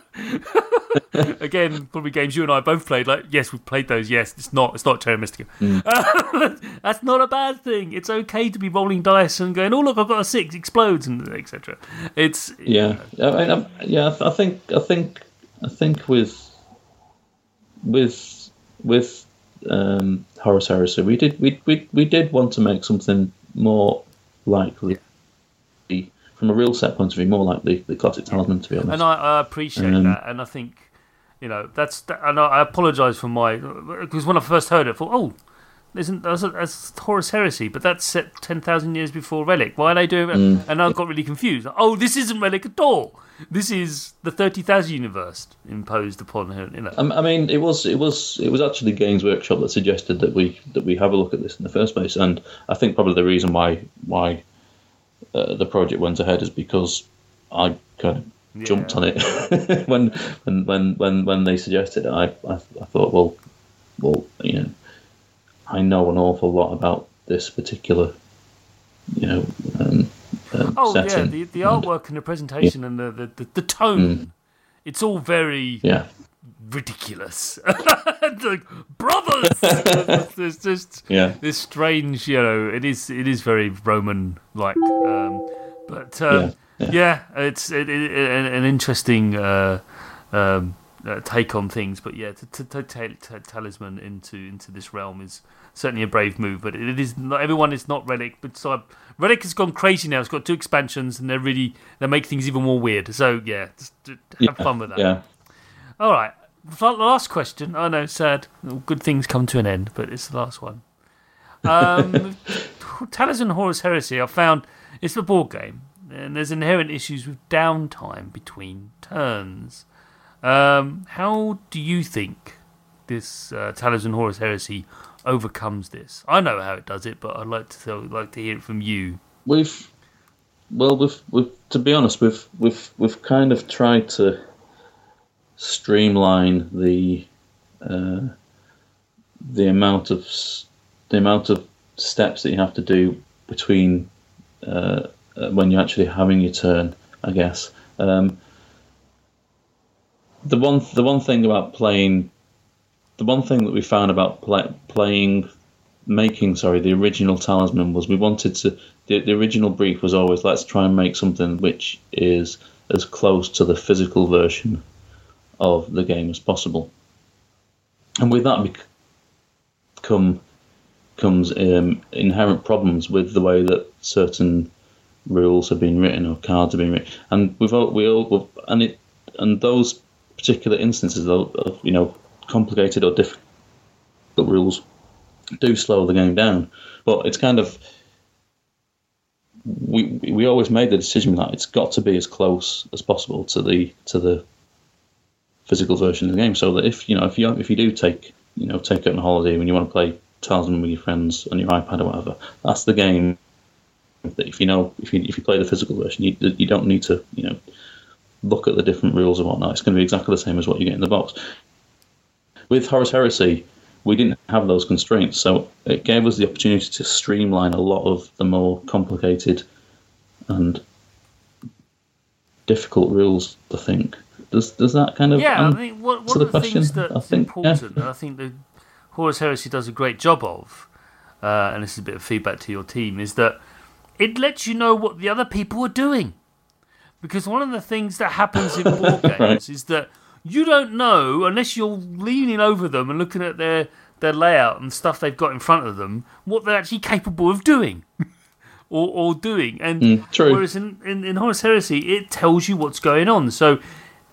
Again, probably games you and I both played. Like, yes, we've played those. Yes, it's not. It's not Terra Mystica. Mm. Uh, that's not a bad thing. It's okay to be rolling dice and going, "Oh look, I've got a six, explodes," and et cetera. It's yeah, you know. I mean, I'm, yeah. I think, I think, I think with with with um, Horus Heresy, we did we, we we did want to make something more likely. Yeah. From a real set point of view, more like the, the classic Talisman, to be honest. And I, I appreciate um, that, and I think, you know, that's. That, and I, I apologise for my because when I first heard it, I thought, oh, isn't that's, that's Horus Heresy? But that's set ten thousand years before Relic. Why are they doing? Mm, and I got really confused. Like, oh, this isn't Relic at all. This is the thirty thousand universe imposed upon her. You know. I mean, it was it was it was actually Games Workshop that suggested that we that we have a look at this in the first place, and I think probably the reason why why. Uh, the project went ahead is because I kind of yeah. jumped on it when, when when when when they suggested it. I, I I thought, well, well, you know, I know an awful lot about this particular, you know, um, um, oh setting. yeah, the, the artwork and, and the presentation yeah. and the the, the, the tone, mm. it's all very yeah. ridiculous. Like, brothers, there's just yeah. this strange, you know, it is it is very Roman like, um, but um, yeah. Yeah. yeah, it's it, it, an interesting uh, um, uh, take on things. But yeah, to, to, to take to Talisman into into this realm is certainly a brave move. But it is not, everyone is not Relic, but so Relic has gone crazy now. It's got two expansions, and they're really they make things even more weird. So yeah, just, just have yeah. fun with that. Yeah. All right. The last question. I know, sad. Good things come to an end, but it's the last one. Um, Talisman Horus Heresy, I found it's a board game, and there's inherent issues with downtime between turns. Um, how do you think this uh, Talisman Horus Heresy overcomes this? I know how it does it, but I'd like to tell, like to hear it from you. We've, well, we've, we've to be honest, we've we've we've kind of tried to streamline the uh, the amount of the amount of steps that you have to do between uh, when you're actually having your turn, I guess. Um, the one the one thing about playing the one thing that we found about play, playing making sorry the original Talisman was we wanted to the, the original brief was always, let's try and make something which is as close to the physical version of the game as possible, and with that come comes um, inherent problems with the way that certain rules have been written or cards have been written, and we've all, we all and it and those particular instances of, you know, complicated or difficult rules do slow the game down. But it's kind of we we always made the decision that it's got to be as close as possible to the to the physical version of the game, so that if you know if you if you do take you know take out on holiday when you want to play Talisman with your friends on your iPad or whatever, that's the game that if you know if you if you play the physical version, you you don't need to you know look at the different rules and whatnot. It's going to be exactly the same as what you get in the box. With Horus Heresy, we didn't have those constraints, so it gave us the opportunity to streamline a lot of the more complicated and difficult rules, I think. Does does that kind of yeah? I mean, what, one of the question? things that's think, important, yeah. and I think the Horus Heresy does a great job of, uh, and this is a bit of feedback to your team, is that it lets you know what the other people are doing, because one of the things that happens in board games right. is that you don't know, unless you're leaning over them and looking at their, their layout and stuff they've got in front of them, what they're actually capable of doing or, or doing. And mm, whereas in, in, in Horus Heresy, it tells you what's going on. So,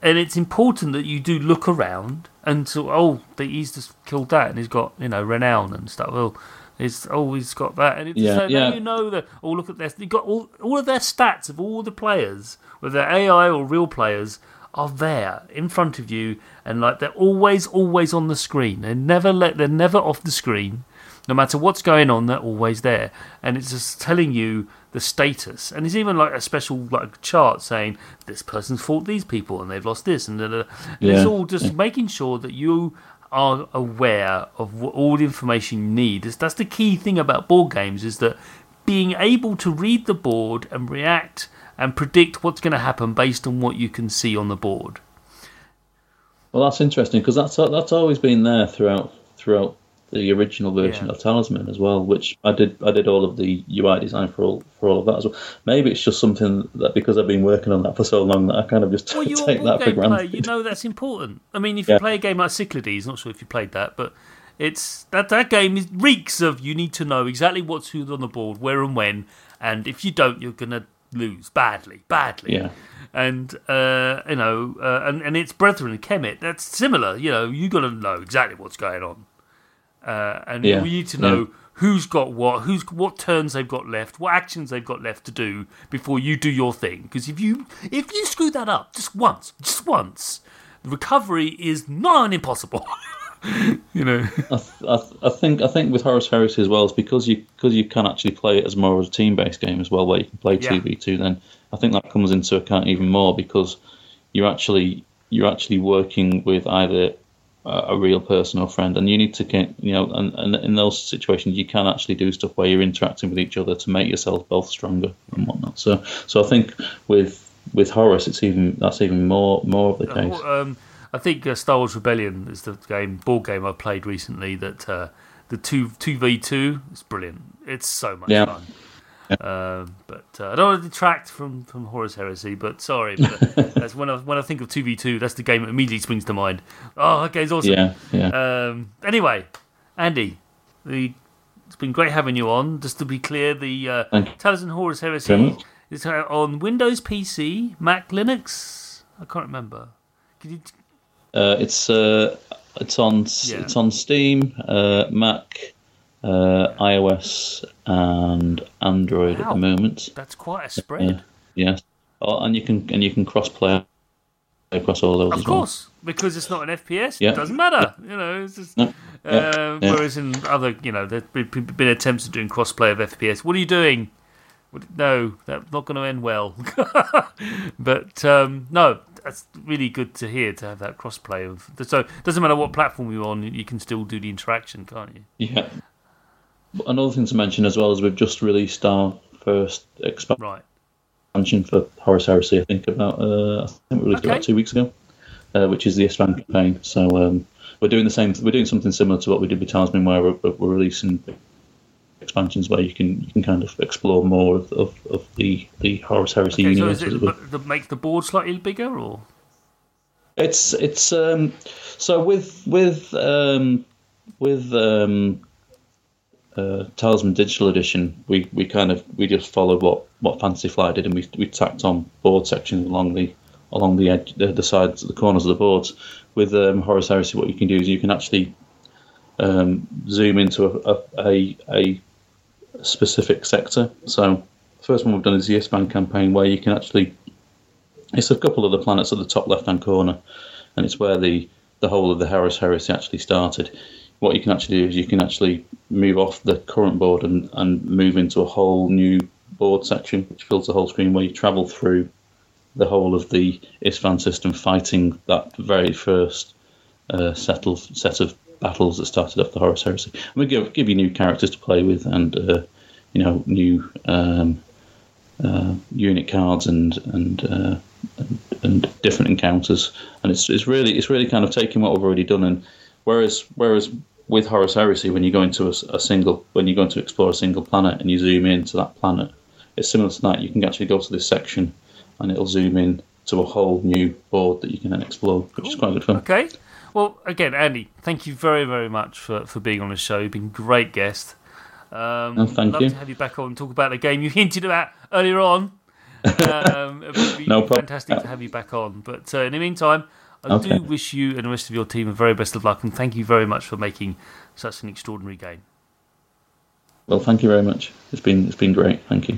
and it's important that you do look around and so, oh, he's just killed that and he's got, you know, renown and stuff. Well, he's always got that. And it's yeah, so yeah. now you know that, oh, look at this. You've got all, all of their stats of all the players, whether they're A I or real players, are there in front of you, and like they're always, always on the screen. They never let, they're never off the screen, no matter what's going on. They're always there, and it's just telling you the status. And it's even like a special like chart saying this person's fought these people and they've lost this, and, and yeah. it's all just making sure that you are aware of what, all the information you need. It's, that's the key thing about board games, is that being able to read the board and react and predict what's going to happen based on what you can see on the board. Well, that's interesting, because that's that's always been there throughout throughout the original version yeah. of Talisman as well, which I did I did all of the U I design for all for all of that as well. Maybe it's just something that because I've been working on that for so long that I kind of just well, take that for granted. Player, you know, that's important. I mean, if you yeah. play a game like Cyclades, not sure if you played that, but it's that that game is, reeks of you need to know exactly what's who's on the board, where and when, and if you don't, you're gonna lose badly, badly, yeah. and uh, you know, uh, and and its brethren, Kemet. That's similar. You know, you got to know exactly what's going on, uh, and yeah. you need to know yeah. who's got what, who's what turns they've got left, what actions they've got left to do before you do your thing. Because if you if you screw that up just once, just once, the recovery is nigh on impossible. You know, I, th- I, th- I think I think with Horus Heresy as well, is because you because you can actually play it as more of a team-based game as well, where you can play two v two. Then I think that comes into account even more, because you're actually you're actually working with either a, a real person or friend, and you need to get you know, and, and in those situations you can actually do stuff where you're interacting with each other to make yourself both stronger and whatnot. So so I think with with Horus, it's even that's even more more of the case. Uh, um... I think uh, Star Wars Rebellion is the game board game I played recently. That uh, the two two v two is brilliant. It's so much yeah. fun. Yeah. Uh, but uh, I don't want to detract from, from Horus Heresy. But sorry, but that's when I when I think of two v two, that's the game that immediately springs to mind. Oh, that game's awesome. Yeah, yeah. Um, anyway, Andy, the, it's been great having you on. Just to be clear, the uh, Talisman Horus Heresy is on Windows P C, Mac, Linux. I can't remember. Could you? Uh, it's uh, it's on yeah. it's on Steam, uh, Mac, uh, yeah. iOS, and Android wow. at the moment. That's quite a spread. Uh, yes, yeah. oh, and you can and you can cross-play across all those. Of as course, well. Because it's not an F P S, yeah. it doesn't matter. Yeah. You know, it's just, no. yeah. Uh, yeah. whereas in other, you know, there's been attempts at doing cross-play of F P S. What are you doing? No, that's not going to end well. But um, no. That's really good to hear, to have that cross-play. Of, so it doesn't matter what platform you're on, you can still do the interaction, can't you? Yeah. Another thing to mention as well is we've just released our first expansion right. for Horus Heresy, I think, about uh, I think we released okay. it about two weeks ago, uh, which is the expand campaign. So um, we're doing the same. We're doing something similar to what we did with Talisman, where we're, we're releasing expansions where you can you can kind of explore more of of, of the the Horus Heresy okay, universe. So is it the, make the board slightly bigger, or it's it's um so with with um with um uh, Talisman Digital Edition, we, we kind of we just followed what, what Fantasy Flight did, and we we tacked on board sections along the along the edge, the, the sides, the corners of the boards. With um, Horus Heresy, what you can do is you can actually um, zoom into a a, a a specific sector. So the first one we've done is the Yes Man campaign, where you can actually, it's a couple of the planets at the top left-hand corner, and it's where the, the whole of the Horus Heresy actually started. What you can actually do is you can actually move off the current board and, and move into a whole new board section, which fills the whole screen, where you travel through the whole of the Isvan system, fighting that very first uh, set of, set of battles that started off the Horus Heresy. And we give give you new characters to play with, and uh, you know, new um, uh, unit cards and and, uh, and and different encounters. And it's it's really it's really kind of taking what we've already done. And whereas whereas with Horus Heresy, when you go into a, a single when you go into explore a single planet and you zoom into that planet, it's similar to that. You can actually go to this section, and it'll zoom in to a whole new board that you can then explore, which Ooh, is quite good fun. Okay. Well, again, Andy, thank you very, very much for, for being on the show. You've been a great guest. Um, no, thank love you. Love to have you back on and talk about the game you hinted about earlier on. Um, it would be no fantastic problem. to have you back on. But uh, in the meantime, I okay. do wish you and the rest of your team the very best of luck, and thank you very much for making such an extraordinary game. Well, thank you very much. It's been it's been great. Thank you.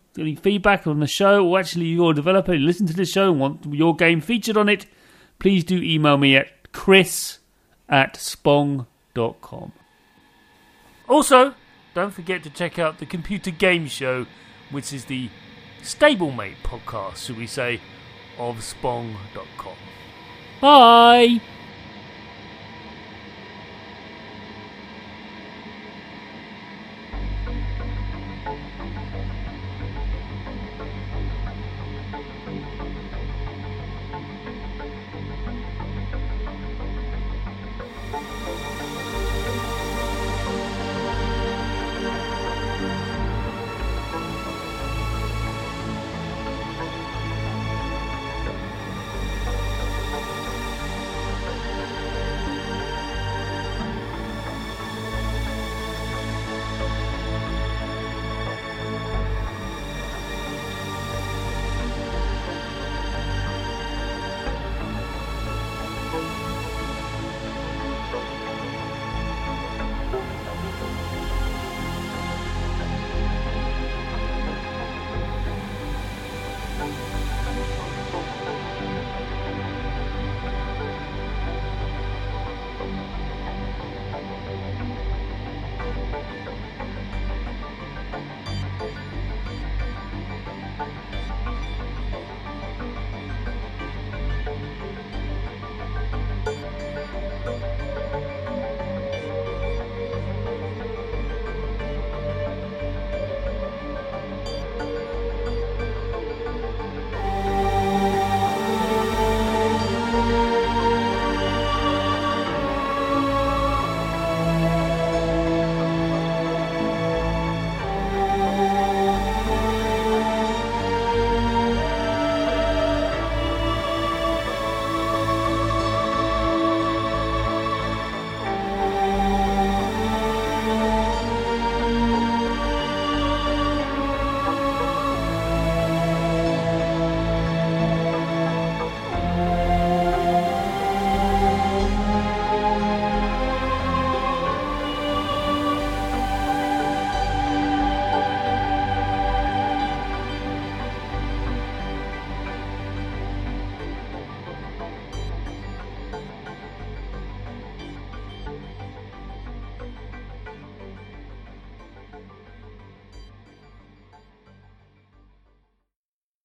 any feedback on the show, or actually you're a developer, you listen to this show and want your game featured on it, please do email me at chris at spong dot com. Also, don't forget to check out the Computer Game Show, which is the stablemate podcast, should we say, of spong dot com. Bye!